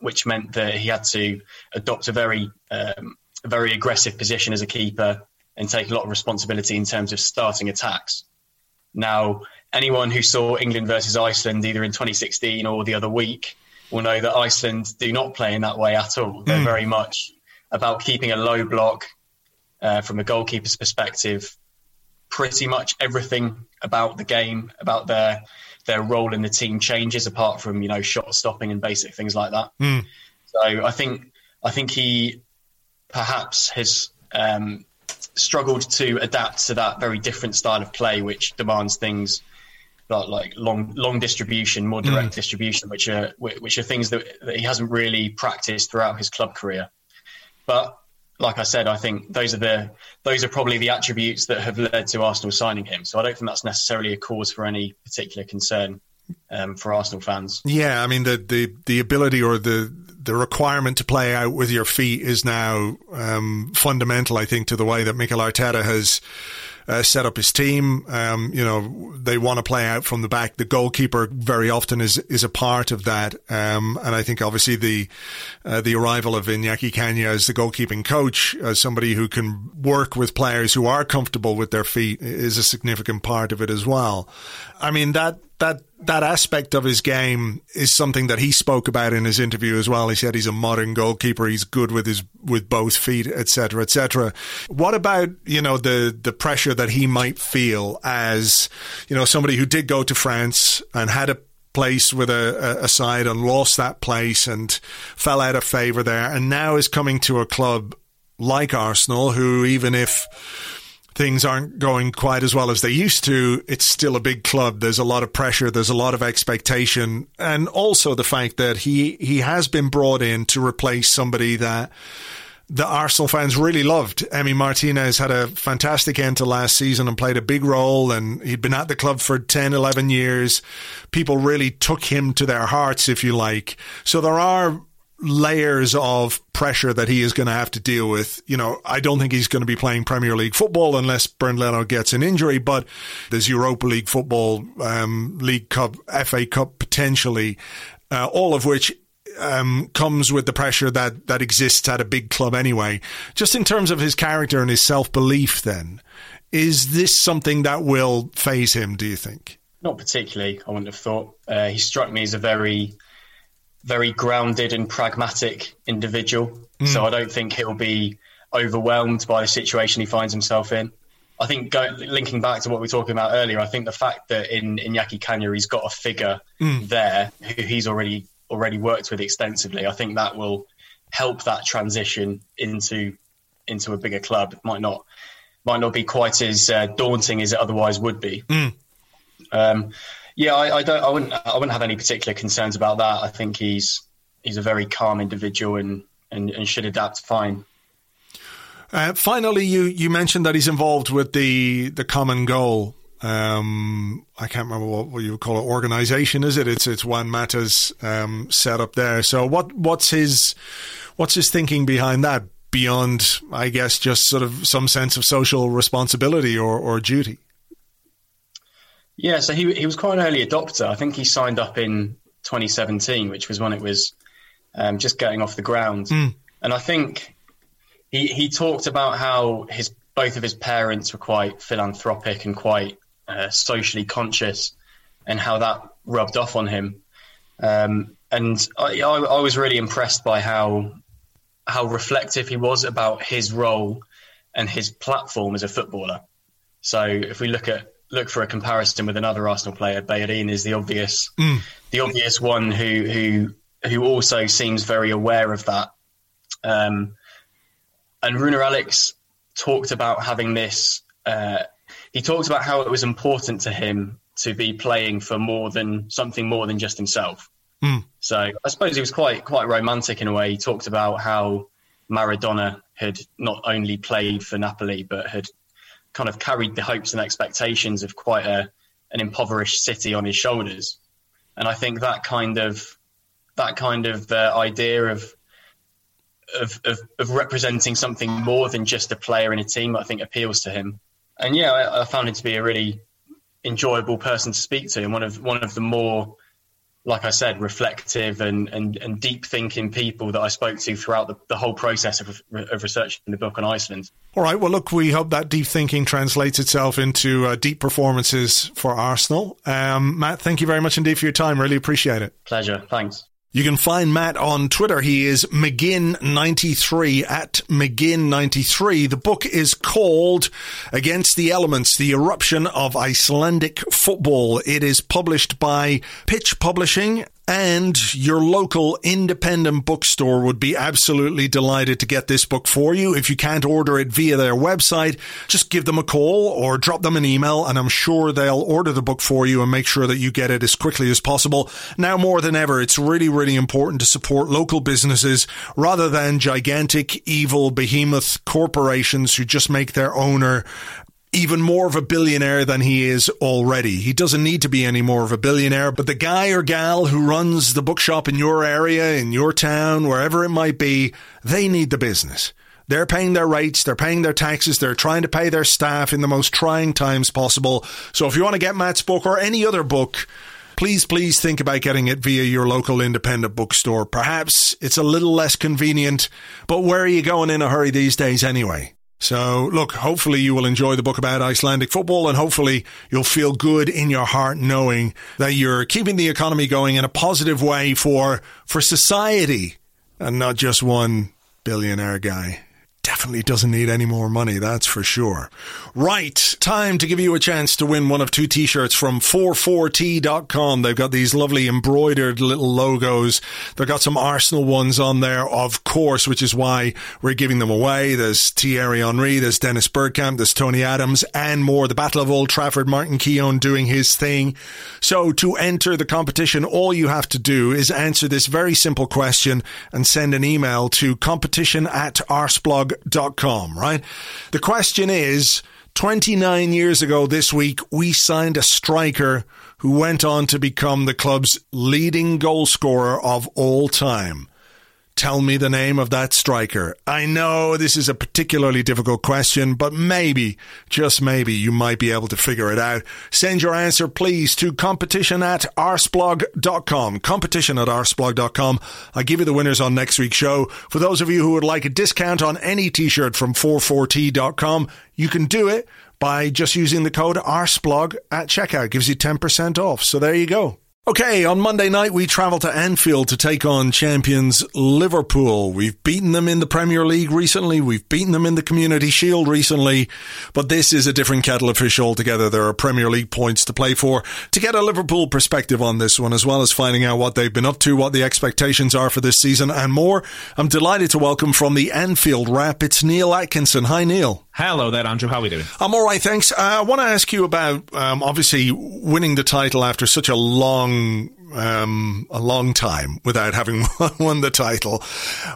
which meant that he had to adopt a very um, a very aggressive position as a keeper and take a lot of responsibility in terms of starting attacks. Now, anyone who saw England versus Iceland either in twenty sixteen or the other week will know that Iceland do not play in that way at all. Mm. They're very much about keeping a low block uh, from a goalkeeper's perspective. Pretty much everything about the game, about their their role in the team changes, apart from, you know, shot stopping and basic things like that. Mm. So I think I think he perhaps has um, struggled to adapt to that very different style of play, which demands things like, like long long distribution, more direct mm. distribution, which are which are things that, that he hasn't really practiced throughout his club career. But like I said, I think those are the those are probably the attributes that have led to Arsenal signing him. So I don't think that's necessarily a cause for any particular concern um, for Arsenal fans. Yeah, I mean the the, the ability or the the requirement to play out with your feet is now um, fundamental, I think, to the way that Mikel Arteta has uh, set up his team. Um, you know, they want to play out from the back. The goalkeeper very often is is a part of that. Um, and I think obviously the uh, the arrival of Iñaki Caña as the goalkeeping coach, as somebody who can work with players who are comfortable with their feet, is a significant part of it as well. I mean, that that that aspect of his game is something that he spoke about in his interview as well. He said he's a modern goalkeeper. He's good with his with both feet, et cetera, et cetera. What about, you know, the the pressure that he might feel as, you know, somebody who did go to France and had a place with a, a side and lost that place and fell out of favour there, and now is coming to a club like Arsenal, who, even if things aren't going quite as well as they used to, it's still a big club. There's a lot of pressure. There's a lot of expectation. And also the fact that he, he has been brought in to replace somebody that the Arsenal fans really loved. Emi Martinez had a fantastic end to last season and played a big role, and he'd been at the club for ten, eleven years. People really took him to their hearts, if you like. So there are layers of pressure that he is going to have to deal with. You know, I don't think he's going to be playing Premier League football unless Bernd Leno gets an injury, but there's Europa League football, um, League Cup, F A Cup potentially, uh, all of which um, comes with the pressure that, that exists at a big club anyway. Just in terms of his character and his self-belief then, is this something that will faze him, do you think? Not particularly, I wouldn't have thought. Uh, he struck me as a very... very grounded and pragmatic individual. Mm. So I don't think he'll be overwhelmed by the situation he finds himself in. I think go, linking back to what we were talking about earlier, I think the fact that in Iñaki Caña, he's got a figure mm. there who he's already already worked with extensively. I think that will help that transition into into a bigger club. It might not, might not be quite as uh, daunting as it otherwise would be. Mm. Um Yeah, I, I don't. I wouldn't. I wouldn't have any particular concerns about that. I think he's he's a very calm individual and, and, and should adapt fine. Uh, finally, you, you mentioned that he's involved with the the common goal. Um, I can't remember what, what you would call it. Organisation, is it? It's it's Juan Mata's um, set up there. So what what's his what's his thinking behind that? Beyond, I guess, just sort of some sense of social responsibility or, or duty. Yeah, so he he was quite an early adopter. I think he signed up in twenty seventeen, which was when it was um, just getting off the ground. Mm. And I think he he talked about how his both of his parents were quite philanthropic and quite uh, socially conscious, and how that rubbed off on him. Um, and I, I I was really impressed by how how reflective he was about his role and his platform as a footballer. So if we look at Look for a comparison with another Arsenal player, Bellerin is the obvious, mm. the obvious one who who who also seems very aware of that. Um, and Runar Alex talked about having this. Uh, he talked about how it was important to him to be playing for more than something more than just himself. Mm. So I suppose he was quite quite romantic in a way. He talked about how Maradona had not only played for Napoli but had kind of carried the hopes and expectations of quite a, an impoverished city on his shoulders. And I think that kind of that kind of uh, idea of, of of of representing something more than just a player in a team, I think, appeals to him. And yeah, I, I found him to be a really enjoyable person to speak to, and one of one of the more, like I said, reflective and and, and deep thinking people that I spoke to throughout the, the whole process of, of researching the book on Iceland. All right. Well, look, we hope that deep thinking translates itself into uh, deep performances for Arsenal. Um, Matt, thank you very much indeed for your time. Really appreciate it. Pleasure. Thanks. You can find Matt on Twitter. He is McGinn ninety-three, at McGinn ninety-three. The book is called Against the Elements, The Eruption of Icelandic Football. It is published by Pitch Publishing. And your local independent bookstore would be absolutely delighted to get this book for you. If you can't order it via their website, just give them a call or drop them an email, and I'm sure they'll order the book for you and make sure that you get it as quickly as possible. Now more than ever, it's really, really important to support local businesses rather than gigantic, evil, behemoth corporations who just make their owner even more of a billionaire than he is already. He doesn't need to be any more of a billionaire, but the guy or gal who runs the bookshop in your area, in your town, wherever it might be, they need the business. They're paying their rates, they're paying their taxes, they're trying to pay their staff in the most trying times possible. So if you want to get Matt's book or any other book, please, please think about getting it via your local independent bookstore. Perhaps it's a little less convenient, but where are you going in a hurry these days anyway? So, look, hopefully you will enjoy the book about Icelandic football, and hopefully you'll feel good in your heart knowing that you're keeping the economy going in a positive way for for society and not just one billionaire guy. Definitely doesn't need any more money, that's for sure. Right, time to give you a chance to win one of two t-shirts from four four tee dot com. They've got these lovely embroidered little logos. They've got some Arsenal ones on there, of course, which is why we're giving them away. There's Thierry Henry, there's Dennis Bergkamp, there's Tony Adams, and more. The Battle of Old Trafford, Martin Keown doing his thing. So to enter the competition, all you have to do is answer this very simple question and send an email to competition at Arseblog. Dot com, right? The question is, twenty-nine years ago this week, we signed a striker who went on to become the club's leading goal scorer of all time. Tell me the name of that striker. I know this is a particularly difficult question, but maybe, just maybe, you might be able to figure it out. Send your answer, please, to competition at arseblog dot com. Competition at arseblog dot com. I'll give you the winners on next week's show. For those of you who would like a discount on any t-shirt from four four tee dot com, you can do it by just using the code arseblog at checkout. It gives you ten percent off. So there you go. Okay, on Monday night we travel to Anfield to take on champions Liverpool. We've beaten them in the Premier League recently, we've beaten them in the Community Shield recently, but this is a different kettle of fish altogether. There are Premier League points to play for. To get a Liverpool perspective on this one, as well as finding out what they've been up to, what the expectations are for this season and more, I'm delighted to welcome from the Anfield Wrap, it's Neil Atkinson. Hi Neil. Hello there, Andrew. How are we doing? I'm all right, thanks. Uh, I want to ask you about, um, obviously, winning the title after such a long, um, a long time without having won the title.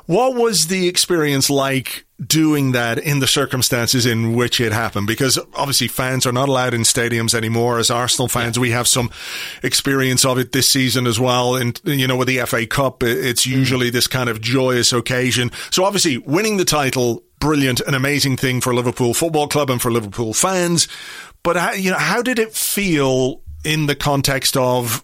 What was the experience like doing that in the circumstances in which it happened? Because obviously fans are not allowed in stadiums anymore. As Arsenal fans, yeah. we have some experience of it this season as well. And, you know, with the F A Cup, it's usually mm. this kind of joyous occasion. So obviously winning the title, brilliant, an amazing thing for Liverpool Football Club and for Liverpool fans. But, how, you know, how did it feel in the context of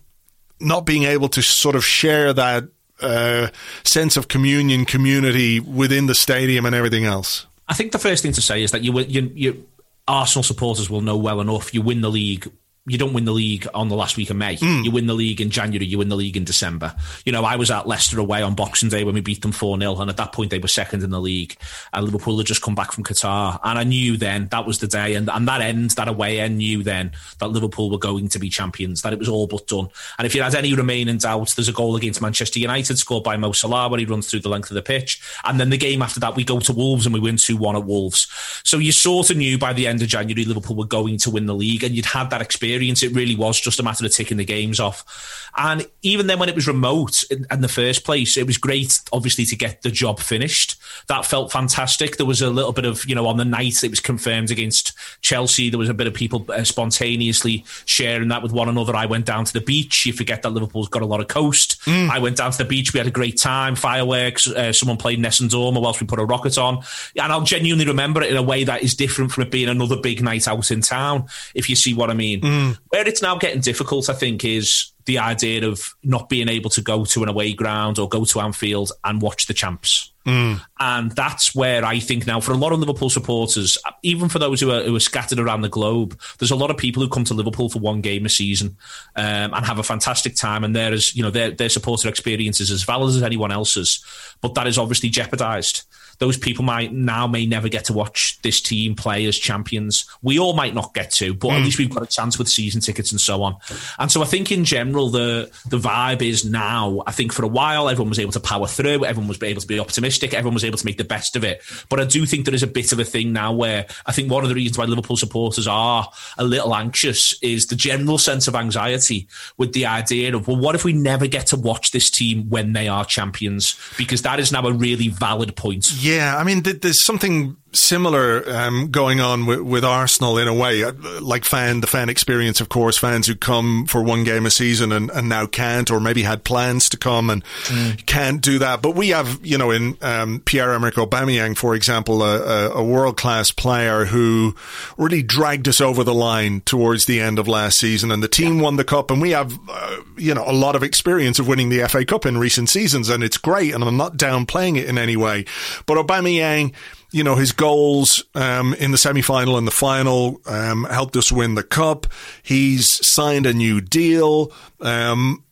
not being able to sort of share that Uh, sense of communion, community within the stadium and everything else? I think the first thing to say is that you, you, you Arsenal supporters will know well enough. You win the league. You don't win the league on the last week of May. Mm. You win the league in January. You win the league in December. You know, I was at Leicester away on Boxing Day when we beat them four nil. And at that point, they were second in the league. And Liverpool had just come back from Qatar. And I knew then that was the day. And, and that end, that away end, knew then that Liverpool were going to be champions, that it was all but done. And if you had any remaining doubts, there's a goal against Manchester United scored by Mo Salah when he runs through the length of the pitch. And then the game after that, we go to Wolves and we win two one at Wolves. So you sort of knew by the end of January, Liverpool were going to win the league. And you'd had that experience. It really was just a matter of ticking the games off. And even then when it was remote in, in the first place, it was great, obviously, to get the job finished. That felt fantastic. There was a little bit of, you know, on the night it was confirmed against Chelsea, there was a bit of people uh, spontaneously sharing that with one another. I went down to the beach. You forget that Liverpool's got a lot of coast. Mm. I went down to the beach. We had a great time. Fireworks. Uh, someone played Nessun Dorma whilst we put a rocket on. And I'll genuinely remember it in a way that is different from it being another big night out in town, if you see what I mean. Mm. Where it's now getting difficult, I think, is the idea of not being able to go to an away ground or go to Anfield and watch the champs. Mm. And that's where I think now, for a lot of Liverpool supporters, even for those who are, who are scattered around the globe, there's a lot of people who come to Liverpool for one game a season um, and have a fantastic time. And there is, you know, their, their supporter experience is as valid as anyone else's. But that is obviously jeopardised. those people might now may never get to watch this team play as champions. We all might not get to, but mm. at least we've got a chance with season tickets and so on. And so I think in general, the the vibe is now, I think for a while, everyone was able to power through, everyone was able to be optimistic, everyone was able to make the best of it. But I do think there is a bit of a thing now where I think one of the reasons why Liverpool supporters are a little anxious is the general sense of anxiety with the idea of, well, what if we never get to watch this team when they are champions? Because that is now a really valid point. Yeah, I mean, th- there's something similar um, going on with, with Arsenal in a way, like fan the fan experience, of course, fans who come for one game a season and, and now can't, or maybe had plans to come and mm. can't do that. But we have, you know, in um, Pierre-Emerick Aubameyang, for example, a, a world-class player who really dragged us over the line towards the end of last season, and the team yeah. won the cup, and we have, uh, you know, a lot of experience of winning the F A Cup in recent seasons, and it's great, and I'm not downplaying it in any way. But Aubameyang, you know, his goals um, in the semi-final and the final um, helped us win the cup. He's signed a new deal. Um,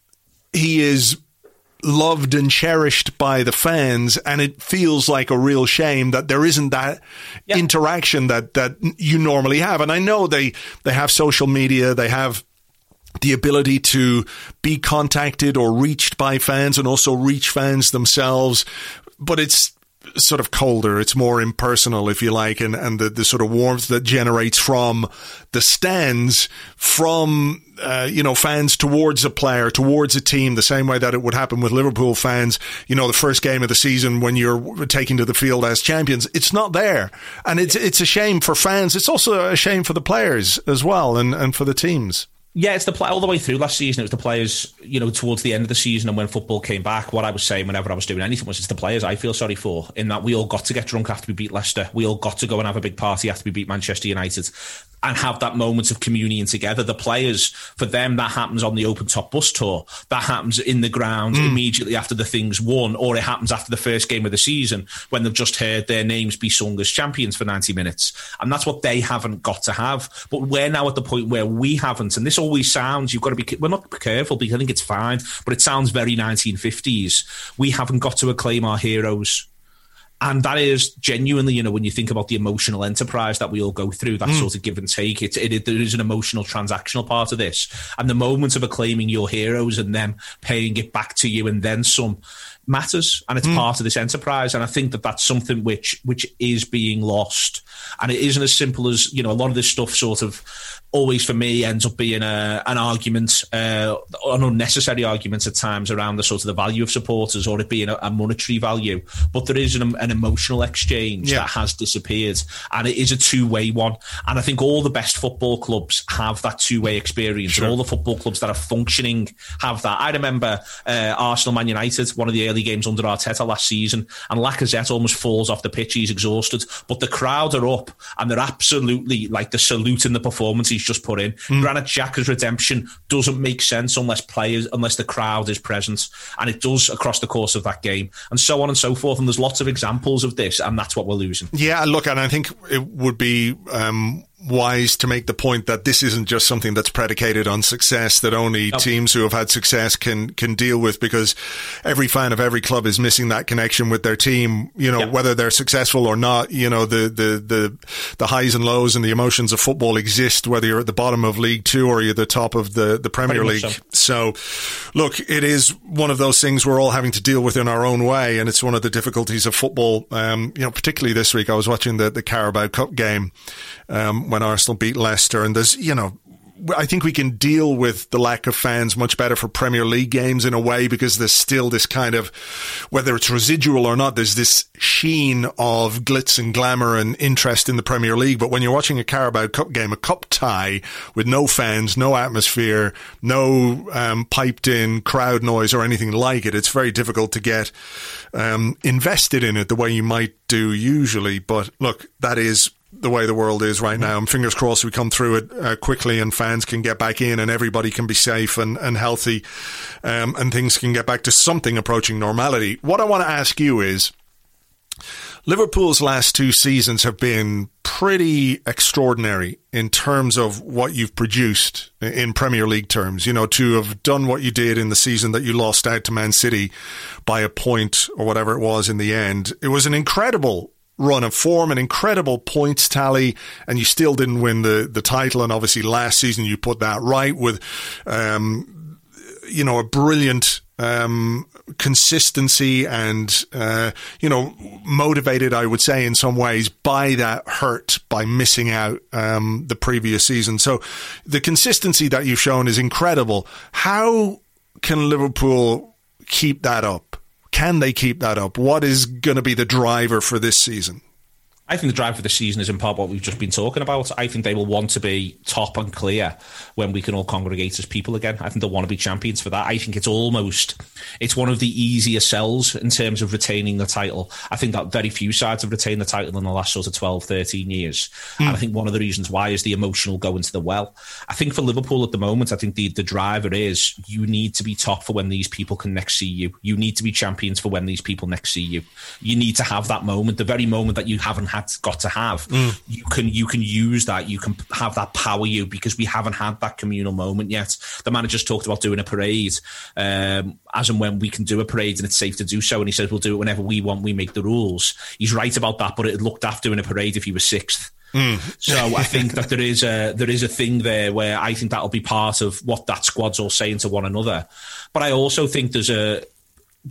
he is loved and cherished by the fans, and it feels like a real shame that there isn't that yeah. interaction that that you normally have. And I know they they have social media, they have the ability to be contacted or reached by fans and also reach fans themselves, but it's sort of colder, it's more impersonal, if you like, and, and the, the sort of warmth that generates from the stands, from uh, you know, fans towards a player, towards a team, the same way that it would happen with Liverpool fans, you know, the first game of the season when you're taken to the field as champions, it's not there. And it's it's a shame for fans. It's also a shame for the players as well, and, and for the teams. Yeah, it's the play all the way through last season. It was the players, you know, towards the end of the season and when football came back. What I was saying whenever I was doing anything was, it's the players I feel sorry for, in that we all got to get drunk after we beat Leicester. We all got to go and have a big party after we beat Manchester United and have that moment of communion together. The players, for them, that happens on the open top bus tour. That happens in the ground mm. immediately after the thing's won, or it happens after the first game of the season when they've just heard their names be sung as champions for ninety minutes. And that's what they haven't got to have. But we're now at the point where we haven't. And this always sounds, you've got to be, we're well, not careful because I think it's fine, but it sounds very nineteen fifties. We haven't got to acclaim our heroes. And that is genuinely, you know, when you think about the emotional enterprise that we all go through, that mm. sort of give and take, it, it, it, there is an emotional transactional part of this. And the moment of acclaiming your heroes and them paying it back to you and then some matters, and it's mm. part of this enterprise. And I think that that's something which which is being lost. And it isn't as simple as, you know, a lot of this stuff sort of always for me ends up being a, an argument, uh, an unnecessary argument at times around the sort of the value of supporters, or it being a, a monetary value. But there is an, an emotional exchange yeah. that has disappeared, and it is a two-way one. And I think all the best football clubs have that two-way experience, sure. and all the football clubs that are functioning have that. I remember uh, Arsenal Man United, one of the early games under Arteta last season, and Lacazette almost falls off the pitch, he's exhausted, but the crowd are up and they're absolutely like the salute in the performance he's just put in. Mm. Granit Xhaka's redemption doesn't make sense unless players, unless the crowd is present, and it does across the course of that game, and so on and so forth. And there's lots of examples of this, and that's what we're losing. Yeah, look, and I think it would be um, wise to make the point that this isn't just something that's predicated on success that only oh. teams who have had success can can deal with, because every fan of every club is missing that connection with their team, you know, yep. whether they're successful or not. You know, the, the the the highs and lows and the emotions of football exist whether you're at the bottom of League Two or you're at the top of the, the Premier League. So. so look, it is one of those things we're all having to deal with in our own way, and it's one of the difficulties of football. Um, you know, particularly this week I was watching the, the Carabao Cup game um when Arsenal beat Leicester, and there's, you know, I think we can deal with the lack of fans much better for Premier League games in a way, because there's still this kind of, whether it's residual or not, there's this sheen of glitz and glamour and interest in the Premier League. But when you're watching a Carabao Cup game, a cup tie with no fans, no atmosphere, no um, piped in crowd noise or anything like it, it's very difficult to get um, invested in it the way you might do usually. But look, that is the way the world is right now, and fingers crossed we come through it uh, quickly, and fans can get back in, and everybody can be safe and, and healthy, um, and things can get back to something approaching normality. What I want to ask you is, Liverpool's last two seasons have been pretty extraordinary in terms of what you've produced in Premier League terms. You know, to have done what you did in the season that you lost out to Man City by a point or whatever it was in the end, it was an incredible run of form, an incredible points tally, and you still didn't win the, the title. And obviously last season you put that right with, um, you know, a brilliant... Um, consistency and, uh, you know, motivated, I would say, in some ways by that hurt, by missing out um, the previous season. So the consistency that you've shown is incredible. How can Liverpool keep that up? Can they keep that up? What is going to be the driver for this season? I think the drive for the season is in part what we've just been talking about. I think they will want to be top and clear when we can all congregate as people again. I think they'll want to be champions for that. I think it's almost, it's one of the easier sells in terms of retaining the title. I think that very few sides have retained the title in the last sort of twelve, thirteen years. Mm. And I think one of the reasons why is the emotional going to the well. I think for Liverpool at the moment, I think the, the driver is you need to be top for when these people can next see you. You need to be champions for when these people next see you. You need to have that moment, the very moment that you haven't had got to have. Mm. You can you can use that. You can have that power you, because we haven't had that communal moment yet. The manager's talked about doing a parade, um, as and when we can do a parade and it's safe to do so. And he says, we'll do it whenever we want. We make the rules. He's right about that, but it looked after in a parade if he was sixth. Mm. So I think that there is a there is a thing there where I think that'll be part of what that squad's all saying to one another. But I also think there's a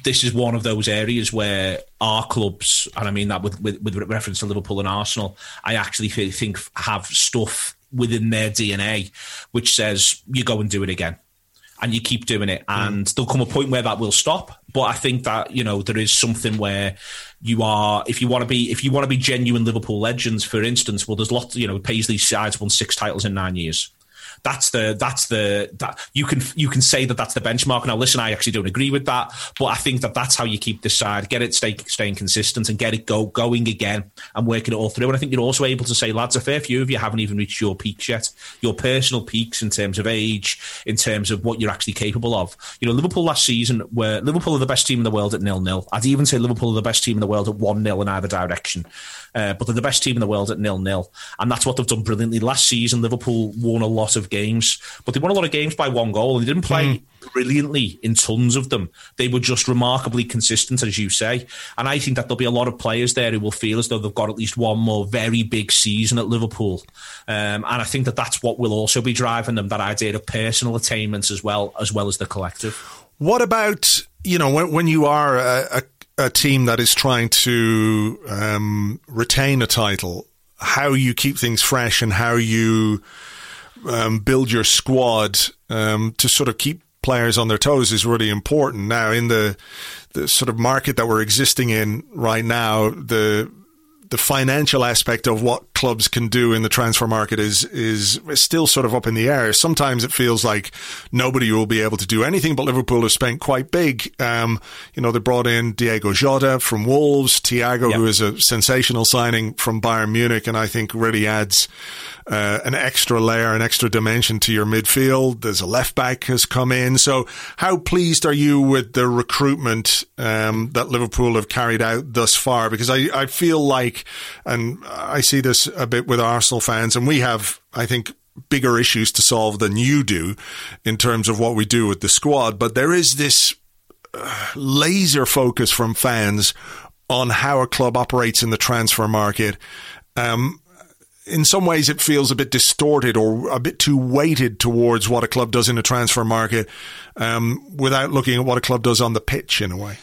this is one of those areas where our clubs, and I mean that with, with, with reference to Liverpool and Arsenal, I actually think have stuff within their D N A which says, you go and do it again. And you keep doing it. And mm. there'll come a point where that will stop. But I think that, you know, there is something where you are, if you want to be, if you want to be genuine Liverpool legends, for instance, well, there's lots, you know, Paisley's sides won six titles in nine years. That's the, that's the, that you can, you can say that that's the benchmark. Now, listen, I actually don't agree with that, but I think that that's how you keep this side, get it, stay, staying consistent and get it go going again and working it all through. And I think you're also able to say, lads, a fair few of you haven't even reached your peaks yet, your personal peaks in terms of age, in terms of what you're actually capable of. You know, Liverpool last season were, Liverpool are the best team in the world at nil-nil. I'd even say Liverpool are the best team in the world at one-nil in either direction. Uh, but they're the best team in the world at nil-nil. And that's what they've done brilliantly. Last season, Liverpool won a lot of games, but they won a lot of games by one goal. And they didn't play mm. brilliantly in tons of them. They were just remarkably consistent, as you say. And I think that there'll be a lot of players there who will feel as though they've got at least one more very big season at Liverpool. Um, and I think that that's what will also be driving them, that idea of personal attainments as well, as well as the collective. What about, you know, when, when you are a, a a team that is trying to um, retain a title, how you keep things fresh and how you um, build your squad um, to sort of keep players on their toes is really important. Now, in the, the sort of market that we're existing in right now, the the financial aspect of what clubs can do in the transfer market is is still sort of up in the air. Sometimes it feels like nobody will be able to do anything, but Liverpool have spent quite big. Um, you know, they brought in Diogo Jota from Wolves, Thiago, yep. who is a sensational signing from Bayern Munich, and I think really adds uh, an extra layer, an extra dimension to your midfield. There's a left-back has come in. So how pleased are you with the recruitment um, that Liverpool have carried out thus far? Because I, I feel like, and I see this a bit with Arsenal fans, and we have, I think, bigger issues to solve than you do in terms of what we do with the squad. But there is this uh, laser focus from fans on how a club operates in the transfer market. Um, in some ways, it feels a bit distorted or a bit too weighted towards what a club does in the transfer market um, without looking at what a club does on the pitch in a way.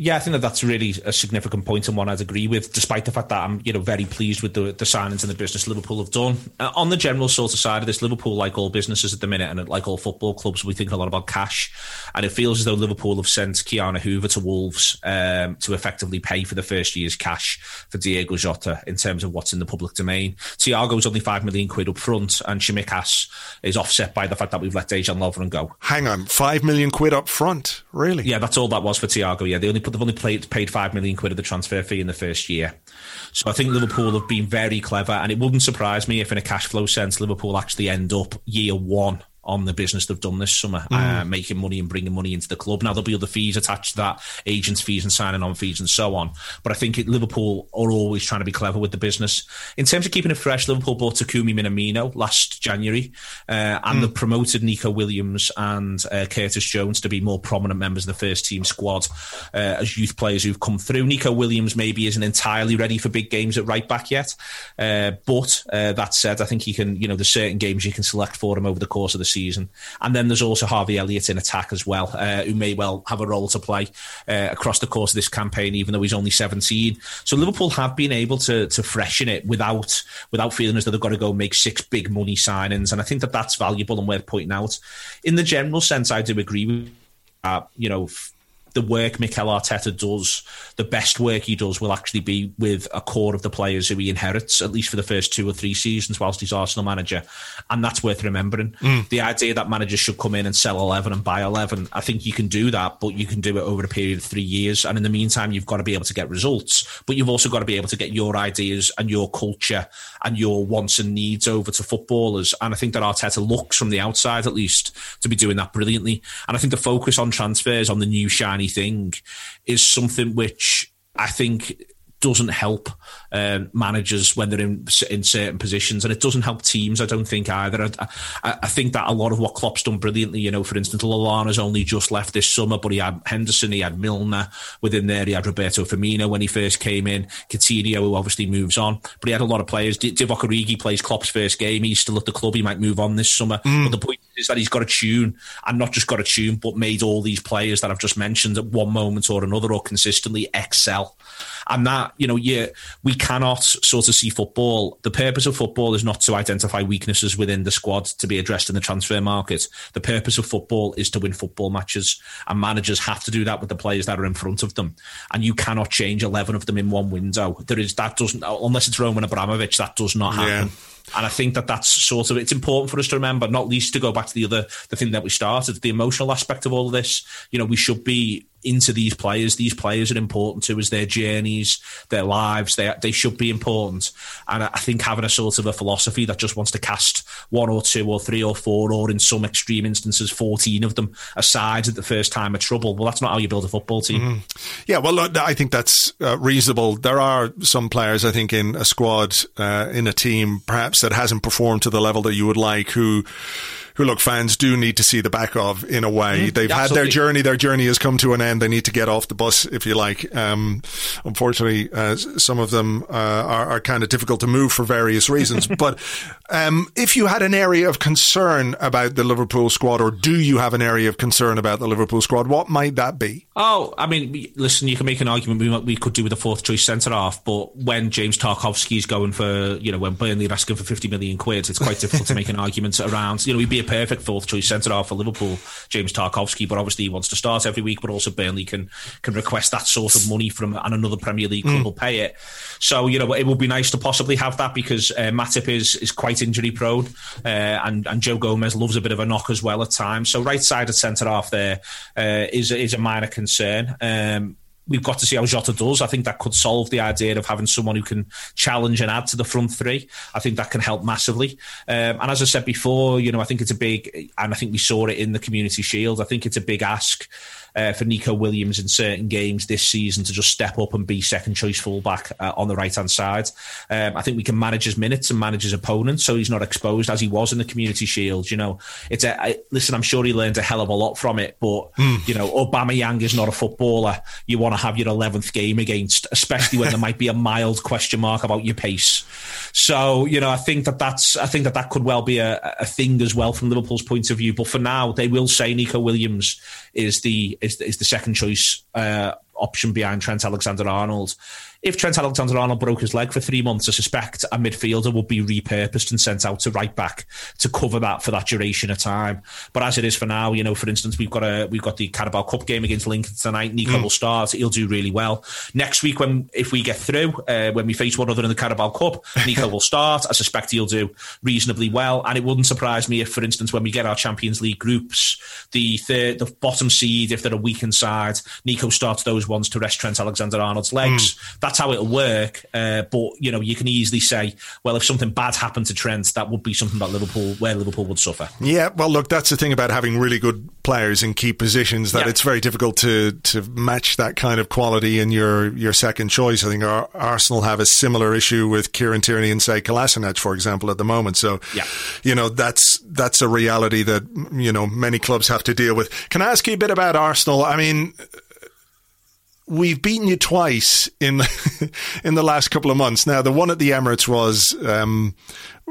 Yeah, I think that that's really a significant point and one I'd agree with, despite the fact that I'm, you know, very pleased with the, the signings and the business Liverpool have done. Uh, on the general sort of side of this, Liverpool, like all businesses at the minute and like all football clubs, we think a lot about cash. And it feels as though Liverpool have sent Kiana Hoover to Wolves um, to effectively pay for the first year's cash for Diogo Jota in terms of what's in the public domain. Thiago's only five million quid up front, and Tsimikas is offset by the fact that we've let Dejan Lovren go. Hang on, five million quid up front? Really? Yeah, that's all that was for Thiago, yeah. The only But they've only played, paid five million quid of the transfer fee in the first year. So I think Liverpool have been very clever, and it wouldn't surprise me if in a cash flow sense Liverpool actually end up year one on the business they've done this summer, mm. uh, making money and bringing money into the club. Now, there'll be other fees attached to that, agents' fees and signing on fees and so on. But I think it, Liverpool are always trying to be clever with the business. In terms of keeping it fresh, Liverpool bought Takumi Minamino last January uh, and mm. they've promoted Nico Williams and uh, Curtis Jones to be more prominent members of the first team squad uh, as youth players who've come through. Nico Williams maybe isn't entirely ready for big games at right back yet. Uh, but uh, that said, I think he can, you know, there's certain games you can select for him over the course of the season. And then there's also Harvey Elliott in attack as well, uh, who may well have a role to play uh, across the course of this campaign, even though he's only seventeen. So Liverpool have been able to to freshen it without without feeling as though they've got to go make six big money signings. And I think that that's valuable and worth pointing out. In the general sense, I do agree with, uh, you know, the work Mikel Arteta does, the best work he does will actually be with a core of the players who he inherits, at least for the first two or three seasons whilst he's Arsenal manager. And that's worth remembering. Mm. The idea that managers should come in and sell eleven and buy eleven, I think you can do that, but you can do it over a period of three years. And in the meantime, you've got to be able to get results, but you've also got to be able to get your ideas and your culture and your wants and needs over to footballers. And I think that Arteta looks, from the outside at least, to be doing that brilliantly. And I think the focus on transfers, on the new shiny thing, is something which I think doesn't help um, managers when they're in in certain positions, and it doesn't help teams, I don't think, either. I, I, I think that a lot of what Klopp's done brilliantly, you know, for instance, Lallana's only just left this summer, but he had Henderson, he had Milner within there, he had Roberto Firmino when he first came in, Coutinho, who obviously moves on, but he had a lot of players. Divock Origi plays Klopp's first game, he's still at the club, he might move on this summer, mm. but the point is that he's got a tune, and not just got a tune, but made all these players that I've just mentioned at one moment or another or consistently excel. And that, you know, yeah, we cannot sort of see football. The purpose of football is not to identify weaknesses within the squad to be addressed in the transfer market. The purpose of football is to win football matches, and managers have to do that with the players that are in front of them. And you cannot change eleven of them in one window. There is, that doesn't, unless it's Roman Abramovich, that does not happen. Yeah. And I think that that's sort of, it's important for us to remember, not least to go back to the other, the thing that we started, the emotional aspect of all of this. You know, we should be into these players. These players are important to us, their journeys, their lives, they they should be important. And I think having a sort of a philosophy that just wants to cast one or two or three or four, or in some extreme instances, fourteen of them aside at the first time of trouble, well, that's not how you build a football team. Mm-hmm. Yeah, well, I think that's uh, reasonable. There are some players, I think, in a squad, uh, in a team, perhaps, that hasn't performed to the level that you would like, who... who, look, fans do need to see the back of, in a way. They've Absolutely. had their journey. Their journey has come to an end. They need to get off the bus, if you like. Um, unfortunately, uh, some of them uh, are, are kind of difficult to move for various reasons. But um, if you had an area of concern about the Liverpool squad, or do you have an area of concern about the Liverpool squad, what might that be? Oh, I mean, listen, you can make an argument we, we could do with a fourth-choice centre-half, but when James Tarkowski's going for, you know, when Burnley are asking for fifty million quid, it's quite difficult to make an argument around, you know, we'd be a perfect fourth choice centre half for Liverpool, James Tarkowski, but obviously he wants to start every week, but also Burnley can can request that sort of money from, and another Premier League club mm. will pay it. So, you know, it would be nice to possibly have that, because uh, Matip is is quite injury prone, uh, and and Joe Gomez loves a bit of a knock as well at times. So right side of centre half there uh, is is a minor concern. Um, We've got to see how Jota does. I think that could solve the idea of having someone who can challenge and add to the front three. I think that can help massively. Um, and as I said before, you know, I think it's a big, and I think we saw it in the Community Shield, I think it's a big ask uh, for Nico Williams in certain games this season to just step up and be second choice fullback uh, on the right-hand side. Um, I think we can manage his minutes and manage his opponents so he's not exposed as he was in the Community Shield. You know, it's a, I, listen, I'm sure he learned a hell of a lot from it, but, mm. you know, Aubameyang is not a footballer you want to have your eleventh game against, especially when there might be a mild question mark about your pace. So, you know, I think that that's, I think that that could well be a, a thing as well from Liverpool's point of view. But for now, they will say Nico Williams is the is, is the second choice uh, option behind Trent Alexander-Arnold. If Trent Alexander-Arnold broke his leg for three months, I suspect a midfielder would be repurposed and sent out to right back to cover that for that duration of time. But as it is for now, you know, for instance, we've got a we've got the Carabao Cup game against Lincoln tonight. Nico mm. will start; he'll do really well next week. When if we get through, uh, when we face one other in the Carabao Cup, Nico will start. I suspect he'll do reasonably well, and it wouldn't surprise me if, for instance, when we get our Champions League groups, the third, the bottom seed, if they're a weakened side, Nico starts those ones to rest Trent Alexander-Arnold's legs. Mm. that's how it'll work. Uh, but, you know, you can easily say, well, if something bad happened to Trent, that would be something that Liverpool, where Liverpool would suffer. Yeah, well, look, that's the thing about having really good players in key positions, that yeah. it's very difficult to to match that kind of quality in your, your second choice. I think our, Arsenal have a similar issue with Kieran Tierney and, say, Kolasinac, for example, at the moment. So, yeah. you know, that's that's a reality that, you know, many clubs have to deal with. Can I ask you a bit about Arsenal? I mean... We've beaten you twice in in the last couple of months. Now, the one at the Emirates was um,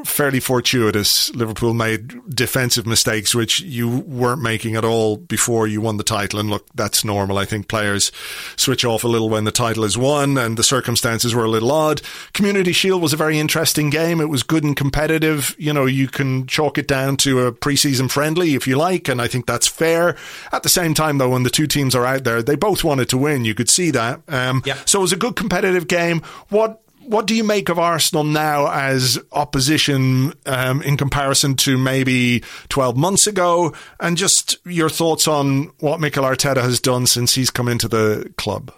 fairly fortuitous. Liverpool made defensive mistakes, which you weren't making at all before you won the title. And look, that's normal. I think players switch off a little when the title is won, and the circumstances were a little odd. Community Shield was a very interesting game. It was good and competitive. You know, you can chalk it down to a preseason friendly if you like, and I think that's fair. At the same time, though, when the two teams are out there, they both wanted to win. You could see that. Um, yeah. So it was a good competitive game. What what do you make of Arsenal now as opposition um, in comparison to maybe twelve months ago? And just your thoughts on what Mikel Arteta has done since he's come into the club?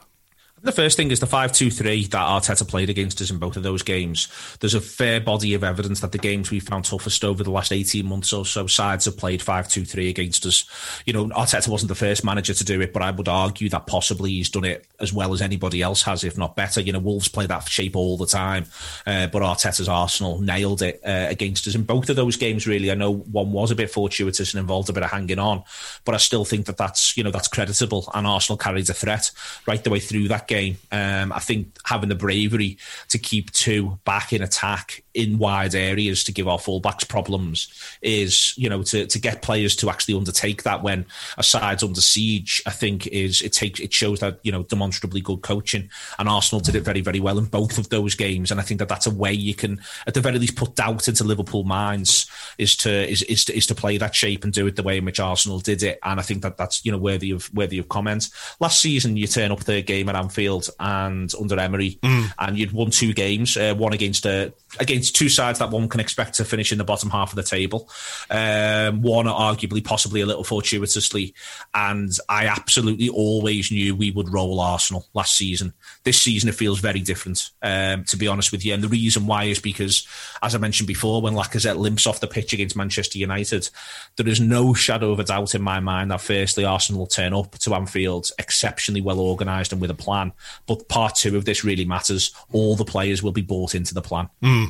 The first thing is the five two three that Arteta played against us in both of those games. There's a fair body of evidence that the games we found toughest over the last eighteen months or so, sides have played five two three against us. You know, Arteta wasn't the first manager to do it, but I would argue that possibly he's done it as well as anybody else has, if not better. You know, Wolves play that shape all the time, uh, but Arteta's Arsenal nailed it uh, against us in both of those games, really. I know one was a bit fortuitous and involved a bit of hanging on, but I still think that that's, you know, that's creditable, and Arsenal carried a threat right the way through that game. Um, I think having the bravery to keep two back in attack in wide areas to give our fullbacks problems is, you know, to, to get players to actually undertake that when a side's under siege, I think is it takes it shows that, you know, demonstrably good coaching, and Arsenal did it very, very well in both of those games. And I think that that's a way you can, at the very least, put doubt into Liverpool minds is to is is to, is to play that shape and do it the way in which Arsenal did it. And I think that that's, you know, worthy of worthy of comment. Last season, you turn up third game at Anfield and under Emery, mm. and you'd won two games, uh, one against uh, against. two sides that one can expect to finish in the bottom half of the table. Um, one arguably, possibly a little fortuitously. And I absolutely always knew we would roll Arsenal last season. This season, it feels very different, um, to be honest with you. And the reason why is because, as I mentioned before, when Lacazette limps off the pitch against Manchester United, there is no shadow of a doubt in my mind that firstly, Arsenal will turn up to Anfield exceptionally well organised and with a plan. But part two of this really matters. All the players will be bought into the plan. Mm.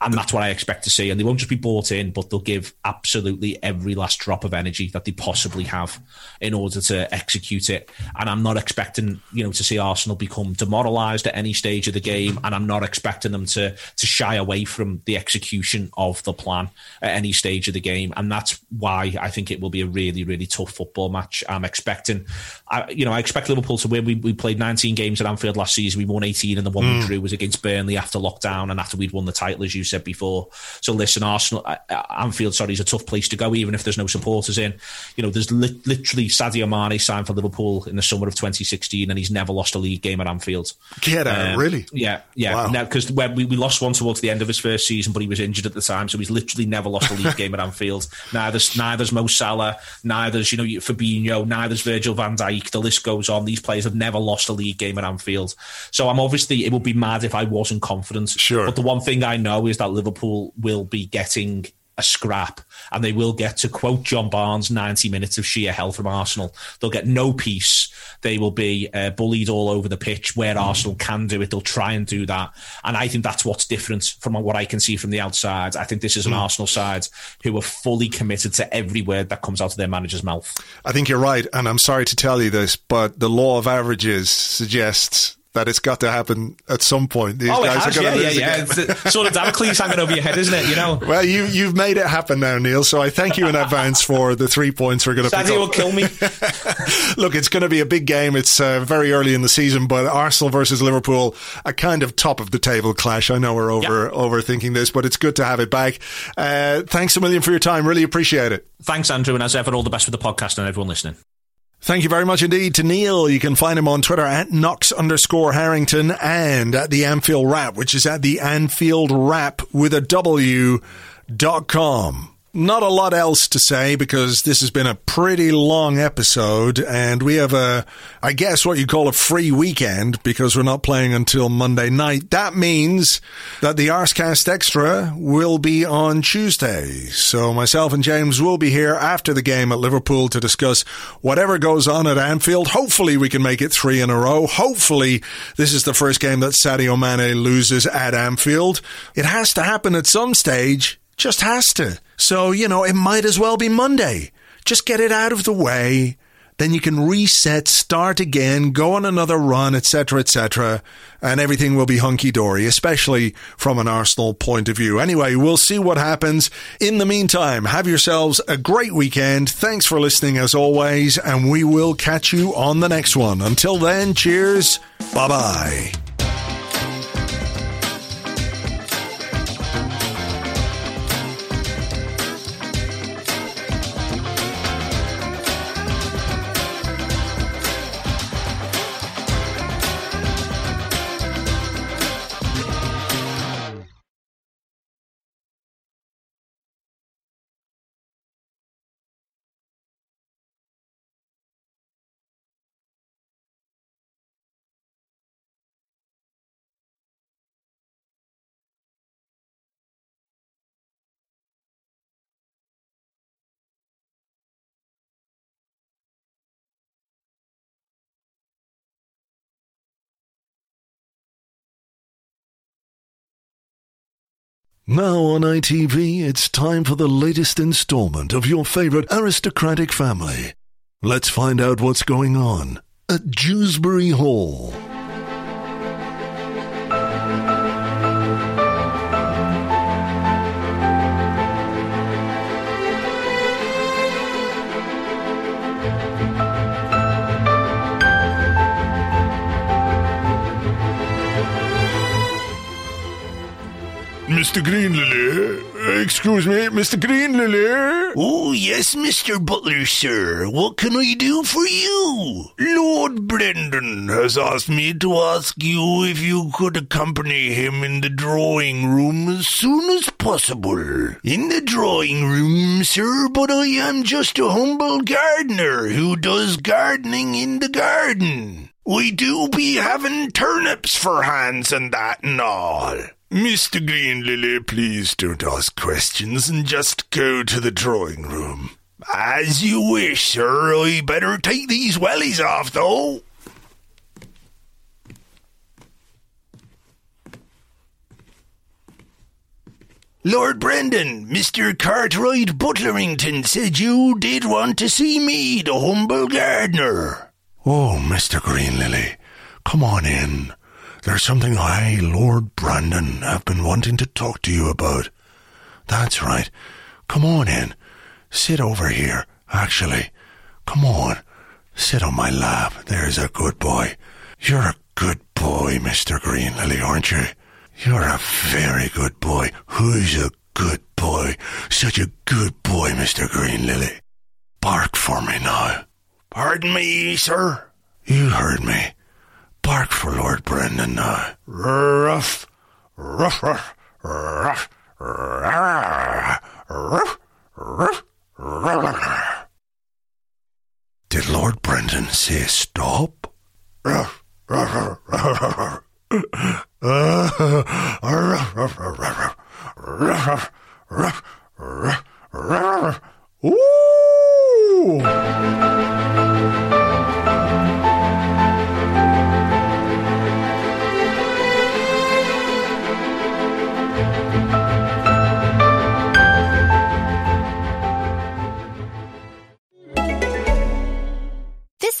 And that's what I expect to see. And they won't just be bought in, but they'll give absolutely every last drop of energy that they possibly have in order to execute it. And I'm not expecting, you know, to see Arsenal become demoralised at any stage of the game. And I'm not expecting them to to shy away from the execution of the plan at any stage of the game. And that's why I think it will be a really, really tough football match. I'm expecting, I, you know, I expect Liverpool to win. We, we played nineteen games at Anfield last season. We won eighteen, and the one mm. we drew was against Burnley after lockdown and after we'd won the title, as you said before. So listen, Arsenal, Anfield, sorry, is a tough place to go, even if there's no supporters in. You know, there's li- literally Sadio Mane signed for Liverpool in the summer of twenty sixteen, and he's never lost a league game at Anfield. Get out, um, really? Yeah, yeah. Because wow. we, we lost one towards the end of his first season, but he was injured at the time, so he's literally never lost a league game at Anfield. Neither's neither's Mo Salah, neither's you know Fabinho, neither's Virgil van Dijk. The list goes on. These players have never lost a league game at Anfield. So I'm obviously it would be mad if I wasn't confident. Sure. But the one thing I know is that Liverpool will be getting a scrap, and they will get, to quote John Barnes, ninety minutes of sheer hell from Arsenal. They'll get no peace. They will be uh, bullied all over the pitch. Where mm. Arsenal can do it, they'll try and do that. And I think that's what's different from what I can see from the outside. I think this is an mm. Arsenal side who are fully committed to every word that comes out of their manager's mouth. I think you're right, and I'm sorry to tell you this, but the law of averages suggests that it's got to happen at some point. These oh, guys has, are going to yeah, lose yeah, again. Yeah. It's sort of Damocles hanging over your head, isn't it? You know. Well, you you've made it happen now, Neil. So I thank you in advance for the three points we're going to. Sadio will kill me. Look, it's going to be a big game. It's uh, very early in the season, but Arsenal versus Liverpool, a kind of top of the table clash. I know we're over yep. overthinking this, but it's good to have it back. Uh, thanks a million for your time. Really appreciate it. Thanks, Andrew, and as ever, all the best with the podcast and everyone listening. Thank you very much indeed to Neil. You can find him on Twitter at Knox underscore Harrington and at the Anfield Wrap, which is at the Anfield Wrap with a W dot com. Not a lot else to say because this has been a pretty long episode and we have a, I guess what you call a free weekend because we're not playing until Monday night. That means that the Arsecast Extra will be on Tuesday. So myself and James will be here after the game at Liverpool to discuss whatever goes on at Anfield. Hopefully we can make it three in a row. Hopefully this is the first game that Sadio Mane loses at Anfield. It has to happen at some stage. Just has to. So, you know, it might as well be Monday. Just get it out of the way. Then you can reset, start again, go on another run, et cetera, et cetera, and everything will be hunky-dory, especially from an Arsenal point of view. Anyway, we'll see what happens. In the meantime, have yourselves a great weekend. Thanks for listening, as always, and we will catch you on the next one. Until then, cheers. Bye-bye. Now on I T V, it's time for the latest installment of your favorite aristocratic family. Let's find out what's going on at Dewsbury Hall. Mister Greenlily? Excuse me, Mister Greenlily? Oh, yes, Mister Butler, sir. What can I do for you? Lord Brendan has asked me to ask you if you could accompany him in the drawing room as soon as possible. In the drawing room, sir, but I am just a humble gardener who does gardening in the garden. We do be having turnips for hands and that and all. Mister Greenlily, please don't ask questions and just go to the drawing room. As you wish, sir. I better take these wellies off, though. Lord Brendan, Mister Cartwright Butlerington said you did want to see me, the humble gardener. Oh, Mister Greenlily, come on in. There's something I, Lord Brandon, have been wanting to talk to you about. That's right. Come on in. Sit over here, actually. Come on. Sit on my lap. There's a good boy. You're a good boy, Mister Greenlily, aren't you? You're a very good boy. Who's a good boy? Such a good boy, Mister Greenlily. Bark for me now. Pardon me, sir? You heard me. Bark for Lord Brendan now. Ruff, ruff, ruff, ruff, ruff, ruff, ruff, ruff. Did Lord Brendan say stop? Ruff, ruff, ruff, ruff, ruff, ruff, ruff. Ooh! This